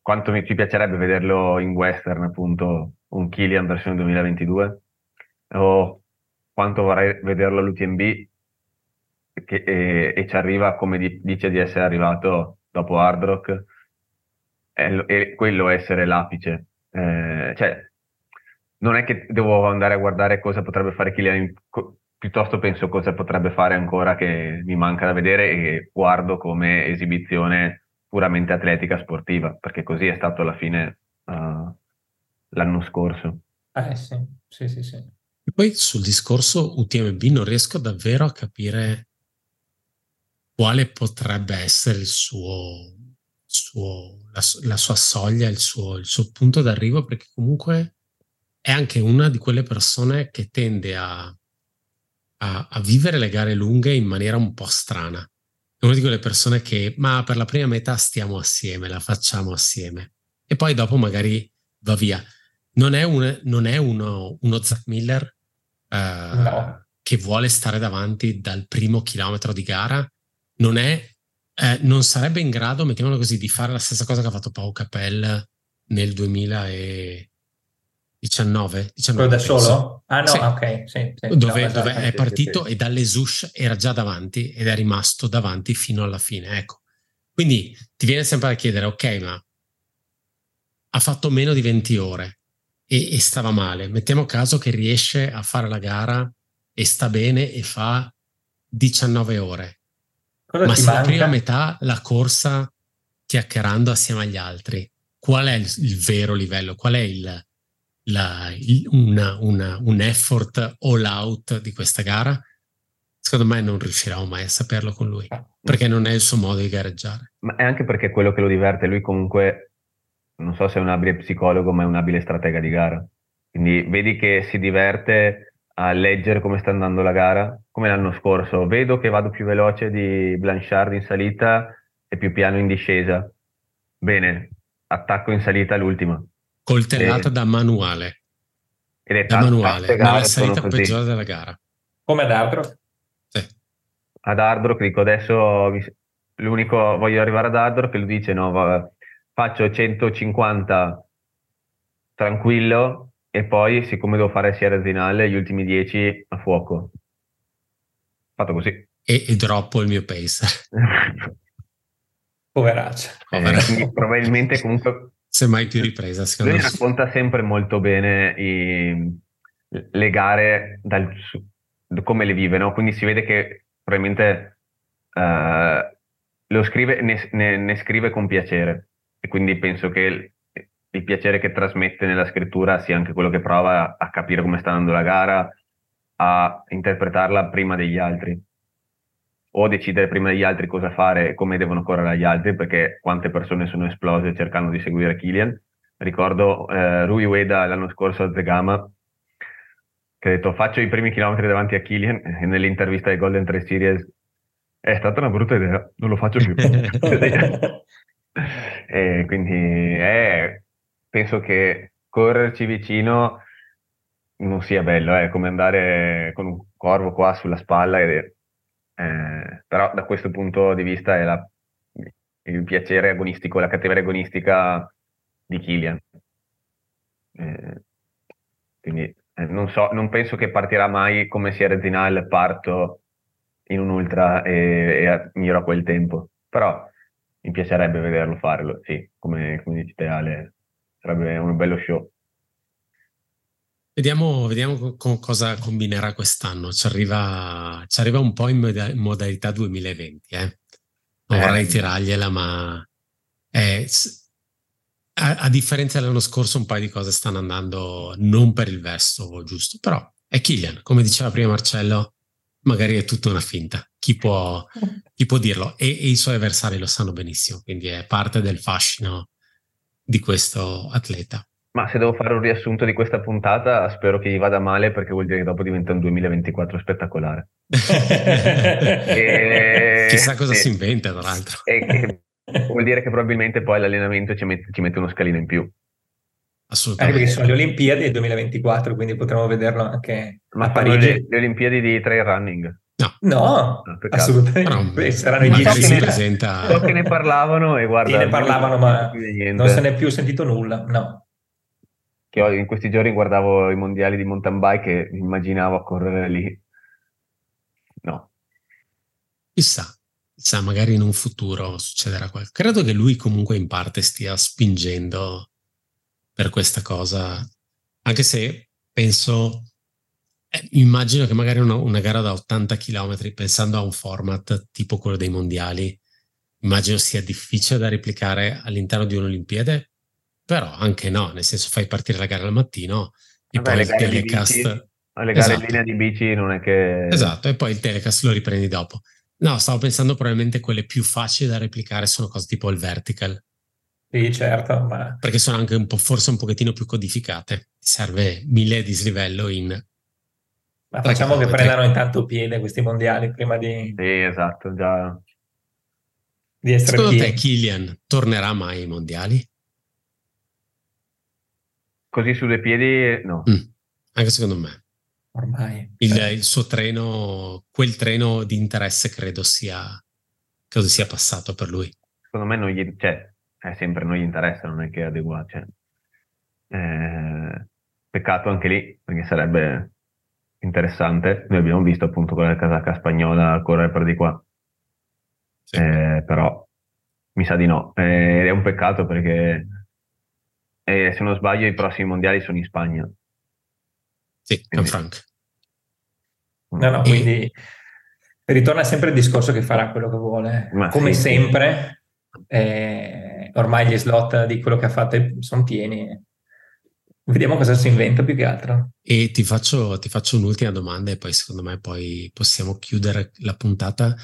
Quanto ci piacerebbe vederlo in Western, appunto, un Kilian versione 2022? O quanto vorrei vederlo all'UTMB, e ci arriva come dice di essere arrivato dopo Hard Rock, e quello essere l'apice. Cioè, non è che devo andare a guardare cosa potrebbe fare Kilian, piuttosto penso cosa potrebbe fare ancora che mi manca da vedere, e guardo come esibizione puramente atletica sportiva, perché così è stato alla fine l'anno scorso. Sì. E poi sul discorso UTMB non riesco davvero a capire quale potrebbe essere il la sua soglia, il suo punto d'arrivo, perché comunque è anche una di quelle persone che tende a vivere le gare lunghe in maniera un po' strana. È una di quelle persone che, ma per la prima metà stiamo assieme, la facciamo assieme, e poi dopo magari va via. Non è uno Zach Miller no, che vuole stare davanti dal primo chilometro di gara, non sarebbe in grado, mettiamolo così, di fare la stessa cosa che ha fatto Pau Capel nel 2019. Da solo? Ah no, sì. Ok. Sì, dove è partito e dall'Esush era già davanti ed è rimasto davanti fino alla fine, ecco. Quindi ti viene sempre da chiedere, ok, ma ha fatto meno di 20 ore e stava male. Mettiamo caso che riesce a fare la gara e sta bene e fa 19 ore. Cosa ma se manca? La prima metà la corsa chiacchierando assieme agli altri, qual è il vero livello? Qual è un effort all out di questa gara? Secondo me non riuscirò mai a saperlo con lui, perché non è il suo modo di gareggiare. Ma è anche perché quello che lo diverte, lui comunque non so se è un abile psicologo, ma è un abile stratega di gara, quindi vedi che si diverte a leggere come sta andando la gara. Come l'anno scorso, vedo che vado più veloce di Blanchard in salita e più piano in discesa, bene, attacco in salita all'ultima. Coltellata da manuale. La salita peggiore della gara. Come ad Ardro? Sì. Ad Ardro, dico adesso l'unico, voglio arrivare ad Ardro, che lui dice no, vabbè, faccio 150 tranquillo e poi, siccome devo fare Sierra Zinal, gli ultimi 10 a fuoco. Fatto così. E droppo il mio pace. Poveraccio. Probabilmente comunque... Se mai più ripresa, secondo me. Lui racconta sempre molto bene le gare come le vive, no? Quindi si vede che probabilmente lo scrive, ne scrive con piacere, e quindi penso che il piacere che trasmette nella scrittura sia anche quello che prova a capire come sta andando la gara, a interpretarla prima degli altri, o decidere prima degli altri cosa fare e come devono correre agli altri, perché quante persone sono esplose cercando di seguire Kilian. Ricordo Rui Ueda l'anno scorso a Zegama, che ha detto faccio i primi chilometri davanti a Kilian, e nell'intervista ai Golden 3 Series è stata una brutta idea, non lo faccio più. E quindi penso che correrci vicino non sia bello, è come andare con un corvo qua sulla spalla e... però da questo punto di vista è il piacere agonistico, la cattiveria agonistica di Kilian, quindi non penso che partirà mai come Sierra Zinal, parto in un ultra e miro a quel tempo, però mi piacerebbe vederlo farlo, sì, come dici te Ale, sarebbe un bello show. Vediamo cosa combinerà quest'anno. Ci arriva un po' in modalità 2020. Non vorrei tirargliela, ma a differenza dell'anno scorso un paio di cose stanno andando non per il verso giusto, però è Kilian, come diceva prima Marcello, magari è tutta una finta, chi può dirlo, e i suoi avversari lo sanno benissimo, quindi è parte del fascino di questo atleta. Ma se devo fare un riassunto di questa puntata, spero che gli vada male, perché vuol dire che dopo diventa un 2024 spettacolare. Chissà cosa si inventa, tra l'altro. Vuol dire che probabilmente poi l'allenamento ci mette uno scalino in più. Assolutamente. Perché sono le Olimpiadi del 2024, quindi potremo vederlo anche a Parigi. Le Olimpiadi di trail running. No, assolutamente. Saranno i 10 si presenta. So che ne parlavano e guarda. Ne parlavano, ma non se ne è più sentito nulla, no. Che in questi giorni guardavo i mondiali di mountain bike e immaginavo a correre lì. No. Chissà, magari in un futuro succederà qualcosa. Credo che lui comunque in parte stia spingendo per questa cosa, anche se penso... immagino che magari una gara da 80 km, pensando a un format tipo quello dei mondiali, immagino sia difficile da replicare all'interno di un'Olimpiade, però anche no, nel senso fai partire la gara al mattino e poi il telecast... Le gare in linea di bici non è che... Esatto, e poi il telecast lo riprendi dopo. No, stavo pensando probabilmente quelle più facili da replicare sono cose tipo il vertical. Sì, certo, ma... Perché sono anche forse un pochettino più codificate. Serve 1000 dislivello in... Ma facciamo che prendano intanto piede questi mondiali prima di... Sì, esatto, già. Di essere secondo piedi. Te Kilian tornerà mai ai mondiali? Così su due piedi no. Anche secondo me. Ormai. Il suo treno, quel treno di interesse credo sia passato per lui. Secondo me non gli... Cioè, è sempre non gli interessa, non è che è adeguato. Cioè. Peccato anche lì, perché sarebbe... interessante, noi abbiamo visto appunto quella casacca spagnola correre per di qua, sì. Però mi sa di no, è un peccato perché se non sbaglio i prossimi mondiali sono in Spagna, sì, quindi. No, quindi ritorna sempre il discorso che farà quello che vuole, ma come sì, sempre sì. Ormai gli slot di quello che ha fatto sono pieni. Vediamo cosa si inventa più che altro. E ti faccio un'ultima domanda e poi secondo me poi possiamo chiudere la puntata.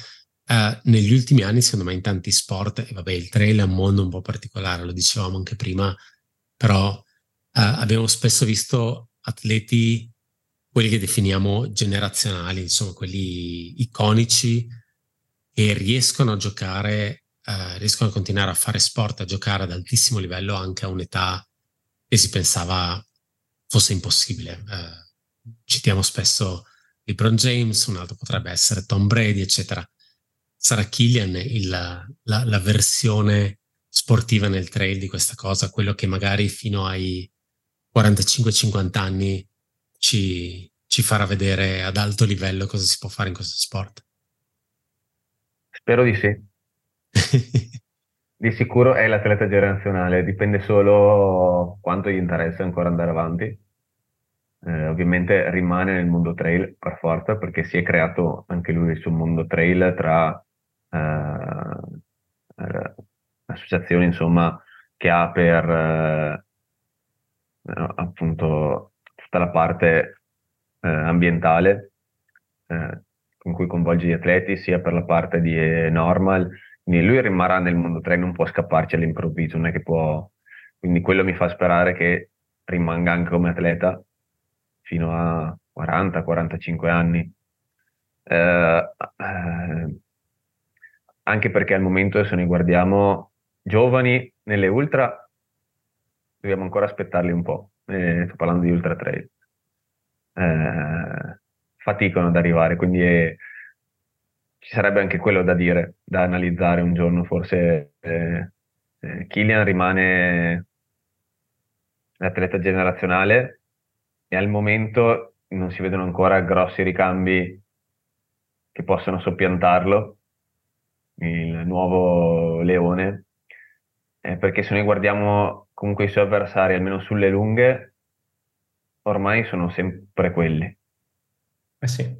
Negli ultimi anni secondo me in tanti sport, e vabbè il trail è un mondo un po' particolare, lo dicevamo anche prima, però abbiamo spesso visto atleti, quelli che definiamo generazionali, insomma quelli iconici, che riescono a giocare, riescono a continuare a fare sport, a giocare ad altissimo livello anche a un'età e si pensava fosse impossibile. Citiamo spesso LeBron James, un altro potrebbe essere Tom Brady, eccetera. Sarà Kilian la versione sportiva nel trail di questa cosa, quello che magari fino ai 45-50 anni ci farà vedere ad alto livello cosa si può fare in questo sport? Spero di sì. Di sicuro è l'atleta generazionale, dipende solo quanto gli interessa ancora andare avanti. Ovviamente rimane nel mondo trail per forza, perché si è creato anche lui il suo mondo trail tra l'associazione insomma che ha per appunto tutta la parte ambientale con cui coinvolge gli atleti, sia per la parte di normal. Quindi lui rimarrà nel mondo trail, non può scapparci all'improvviso, non è che può. Quindi quello mi fa sperare che rimanga anche come atleta fino a 40-45 anni. Anche perché al momento, se noi guardiamo giovani nelle ultra, dobbiamo ancora aspettarli un po'. Sto parlando di ultra trail. Faticano ad arrivare, quindi ci sarebbe anche quello da dire, da analizzare un giorno forse. Kilian rimane l'atleta generazionale e al momento non si vedono ancora grossi ricambi che possono soppiantarlo, il nuovo leone, perché se noi guardiamo comunque i suoi avversari, almeno sulle lunghe, ormai sono sempre quelli. Sì.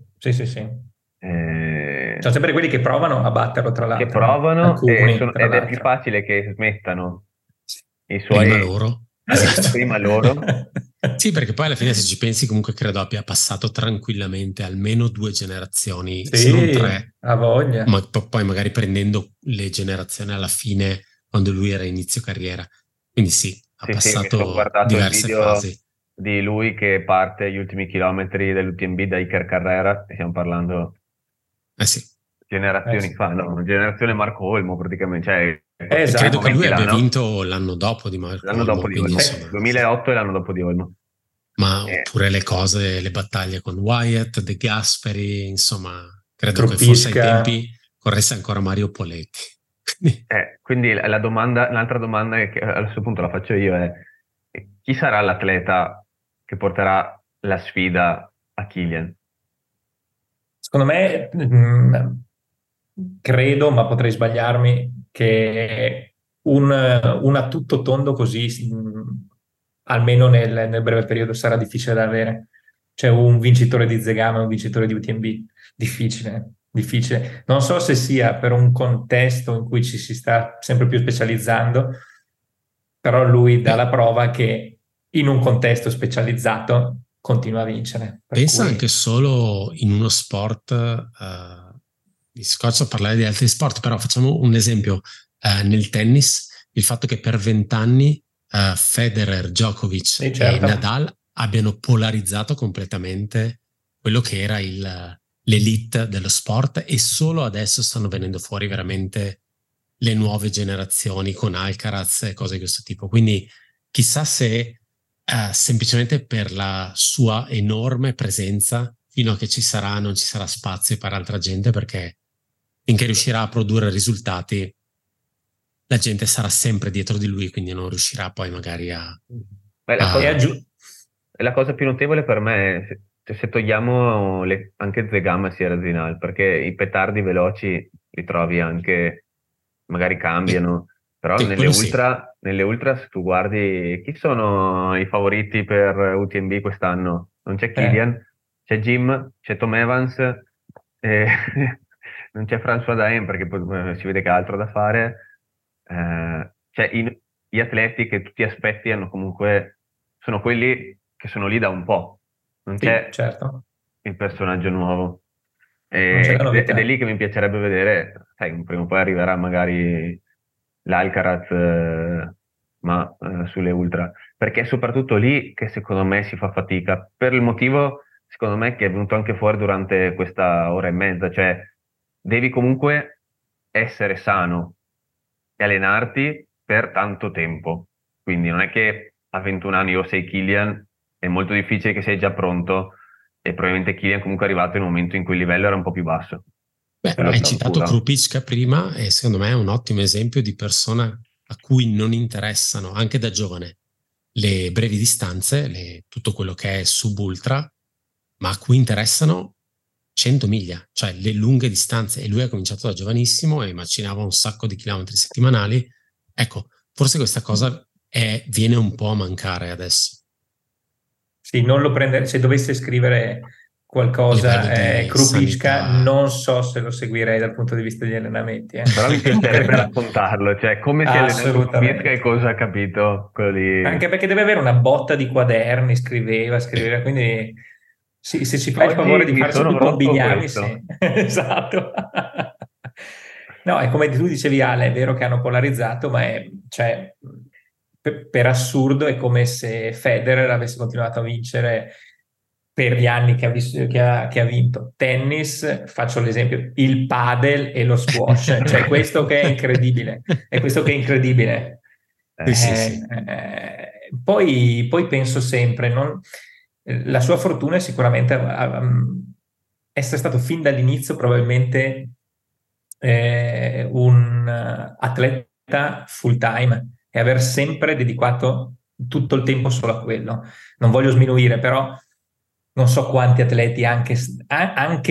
Sono sempre quelli che provano a batterlo, tra l'altro. Che provano ed è più facile che smettano i suoi prima loro. Sì, perché poi alla fine, se ci pensi, comunque credo abbia passato tranquillamente almeno 2 generazioni, sì, se non 3, a voglia. Ma poi magari prendendo le generazioni alla fine, quando lui era inizio carriera. Quindi sì, passato diverse fasi. Di lui che parte gli ultimi chilometri dell'UTMB da Iker Carrera, stiamo parlando generazioni fa, no? Generazione Marco Olmo praticamente, cioè, credo che lui abbia vinto l'anno dopo di Marco Olmo, 2008 e l'anno dopo di Olmo, ma oppure le battaglie con Wyatt, De Gasperi, insomma Credo Krupicka, che forse ai tempi corresse ancora Mario Poletti. Quindi la domanda, un'altra domanda che a questo punto la faccio io è: chi sarà l'atleta che porterà la sfida a Kilian? Secondo me, credo, ma potrei sbagliarmi, che un a tutto tondo così, almeno nel breve periodo, sarà difficile da avere. C'è un vincitore di Zegama, un vincitore di UTMB, difficile. Non so se sia per un contesto in cui ci si sta sempre più specializzando, però lui dà la prova che in un contesto specializzato continua a vincere. Pensa anche solo in uno sport, mi scoccio parlare di altri sport, però facciamo un esempio, nel tennis, il fatto che per 20 anni Federer, Djokovic e Nadal abbiano polarizzato completamente quello che era l'elite dello sport, e solo adesso stanno venendo fuori veramente le nuove generazioni con Alcaraz e cose di questo tipo. Quindi chissà se semplicemente per la sua enorme presenza, fino a che ci sarà, non ci sarà spazio per altra gente, perché finché riuscirà a produrre risultati la gente sarà sempre dietro di lui, quindi non riuscirà poi magari a... La cosa più notevole per me, se togliamo anche Zegama e Sierra Zinal, perché i petardi veloci li trovi anche, magari cambiano, però nelle ultra, se tu guardi chi sono i favoriti per UTMB quest'anno, non c'è Kilian, c'è Jim, c'è Tom Evans, non c'è François D'Haene perché si vede che ha altro da fare, cioè gli atleti che tu ti aspetti hanno comunque, sono quelli che sono lì da un po', non c'è il personaggio nuovo, ed è lì che mi piacerebbe vedere, prima o poi arriverà magari l'Alcaraz, ma sulle ultra, perché è soprattutto lì che secondo me si fa fatica, per il motivo secondo me che è venuto anche fuori durante questa ora e mezza, cioè devi comunque essere sano e allenarti per tanto tempo, quindi non è che a 21 anni o sei Kilian, è molto difficile che sei già pronto, e probabilmente Kilian comunque è arrivato in un momento in cui il livello era un po' più basso. Beh, hai citato Krupicka prima, e secondo me è un ottimo esempio di persona a cui non interessano, anche da giovane, le brevi distanze, tutto quello che è sub-ultra, ma a cui interessano 100 miglia, cioè le lunghe distanze, e lui ha cominciato da giovanissimo e macinava un sacco di chilometri settimanali. Ecco, forse questa cosa viene un po' a mancare adesso. Sì, non lo prendere, se dovesse scrivere qualcosa Krupicka, non so se lo seguirei dal punto di vista degli allenamenti. Però mi piacerebbe raccontarlo, cioè come si allenato Krupicka e cosa ha capito quello di... Anche perché deve avere una botta di quaderni, scriveva, quindi sì, se ci fai il favore di farci più combiniani, sì. Esatto. No, è come tu dicevi Ale, è vero che hanno polarizzato, ma per assurdo è come se Federer avesse continuato a vincere per gli anni che ha vinto. Tennis, faccio l'esempio, il padel e lo squash, cioè questo che è incredibile. Sì. Poi penso sempre, la sua fortuna è sicuramente essere stato fin dall'inizio probabilmente un atleta full time, e aver sempre dedicato tutto il tempo solo a quello. Non voglio sminuire, però non so quanti atleti anche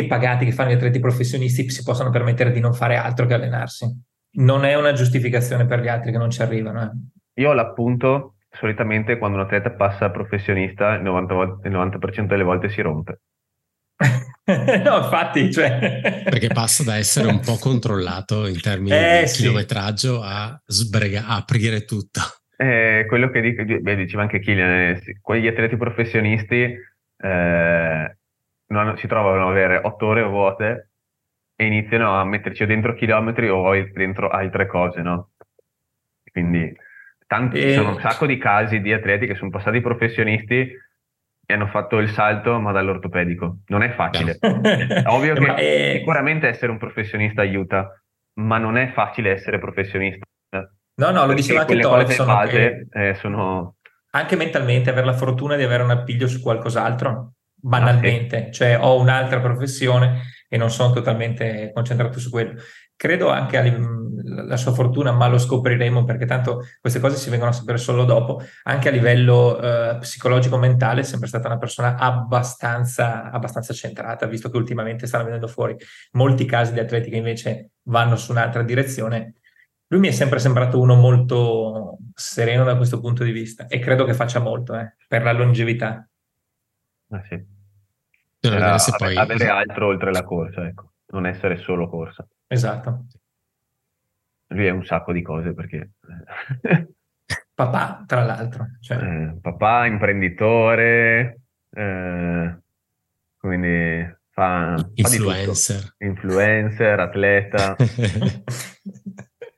pagati, che fanno gli atleti professionisti, si possono permettere di non fare altro che allenarsi. Non è una giustificazione per gli altri che non ci arrivano. Io ho l'appunto, solitamente quando un atleta passa a professionista il 90% delle volte si rompe. No, infatti, perché passa da essere un po' controllato in termini di chilometraggio a aprire tutto. Quello che diceva anche Kilian, quegli atleti professionisti si trovano ad avere 8 ore vuote e iniziano a metterci dentro chilometri o dentro altre cose, no? Quindi sono un sacco di casi di atleti che sono passati professionisti e hanno fatto il salto, ma dall'ortopedico. Non è facile. Ovvio che sicuramente essere un professionista aiuta, ma non è facile essere professionista. No, lo diceva anche Tolle. Anche mentalmente, avere la fortuna di avere un appiglio su qualcos'altro, banalmente. Cioè, ho un'altra professione, e non sono totalmente concentrato su quello. Credo anche alla sua fortuna, ma lo scopriremo, perché tanto queste cose si vengono a sapere solo dopo. Anche a livello psicologico mentale è sempre stata una persona abbastanza centrata, visto che ultimamente stanno venendo fuori molti casi di atleti che invece vanno su un'altra direzione. Lui mi è sempre sembrato uno molto sereno da questo punto di vista, e credo che faccia molto per la longevità. Ah, sì. Avere altro oltre la corsa, ecco, non essere solo corsa. Esatto. Lui è un sacco di cose, perché papà, tra l'altro, cioè... papà, imprenditore, quindi fa influencer, atleta.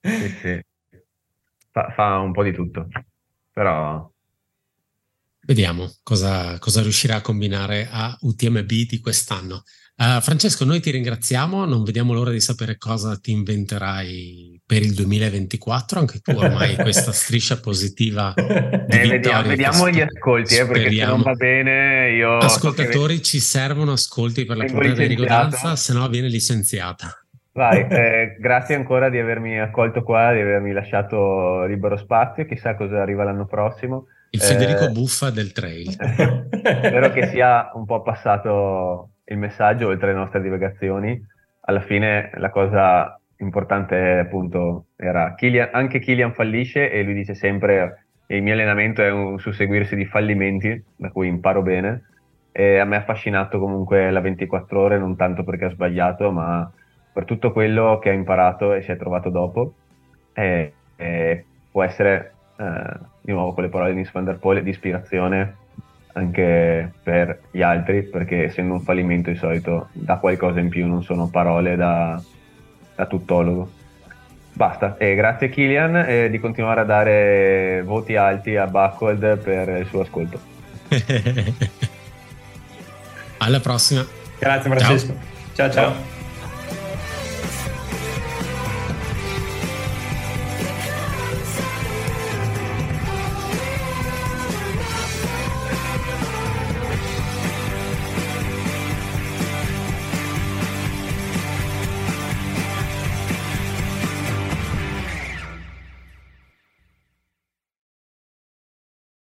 Sì, sì. Fa un po' di tutto, però vediamo cosa riuscirà a combinare a UTMB di quest'anno. Francesco, noi ti ringraziamo, non vediamo l'ora di sapere cosa ti inventerai per il 2024, anche tu ormai questa striscia positiva di vediamo gli ascolti, perché se non va bene io... Ascoltatori, ci servono ascolti per la prova di Rigodanza, se no viene licenziata. Vai, grazie ancora di avermi accolto qua, di avermi lasciato libero spazio, chissà cosa arriva l'anno prossimo. Il Federico Buffa del trail. Spero che sia un po' passato il messaggio, oltre alle nostre divagazioni. Alla fine la cosa importante, appunto, era Kilian, anche Kilian fallisce, e lui dice sempre il mio allenamento è un susseguirsi di fallimenti, da cui imparo bene, e a me ha affascinato comunque la 24 ore, non tanto perché ha sbagliato, ma per tutto quello che ha imparato e si è trovato dopo, e può essere, di nuovo con le parole di Nils van der Poel, di ispirazione anche per gli altri, perché essendo un fallimento di solito dà qualcosa in più, non sono parole da tuttologo. Basta, e grazie Kilian, di continuare a dare voti alti a Buckled per il suo ascolto. Alla prossima. Grazie Francesco. Ciao ciao.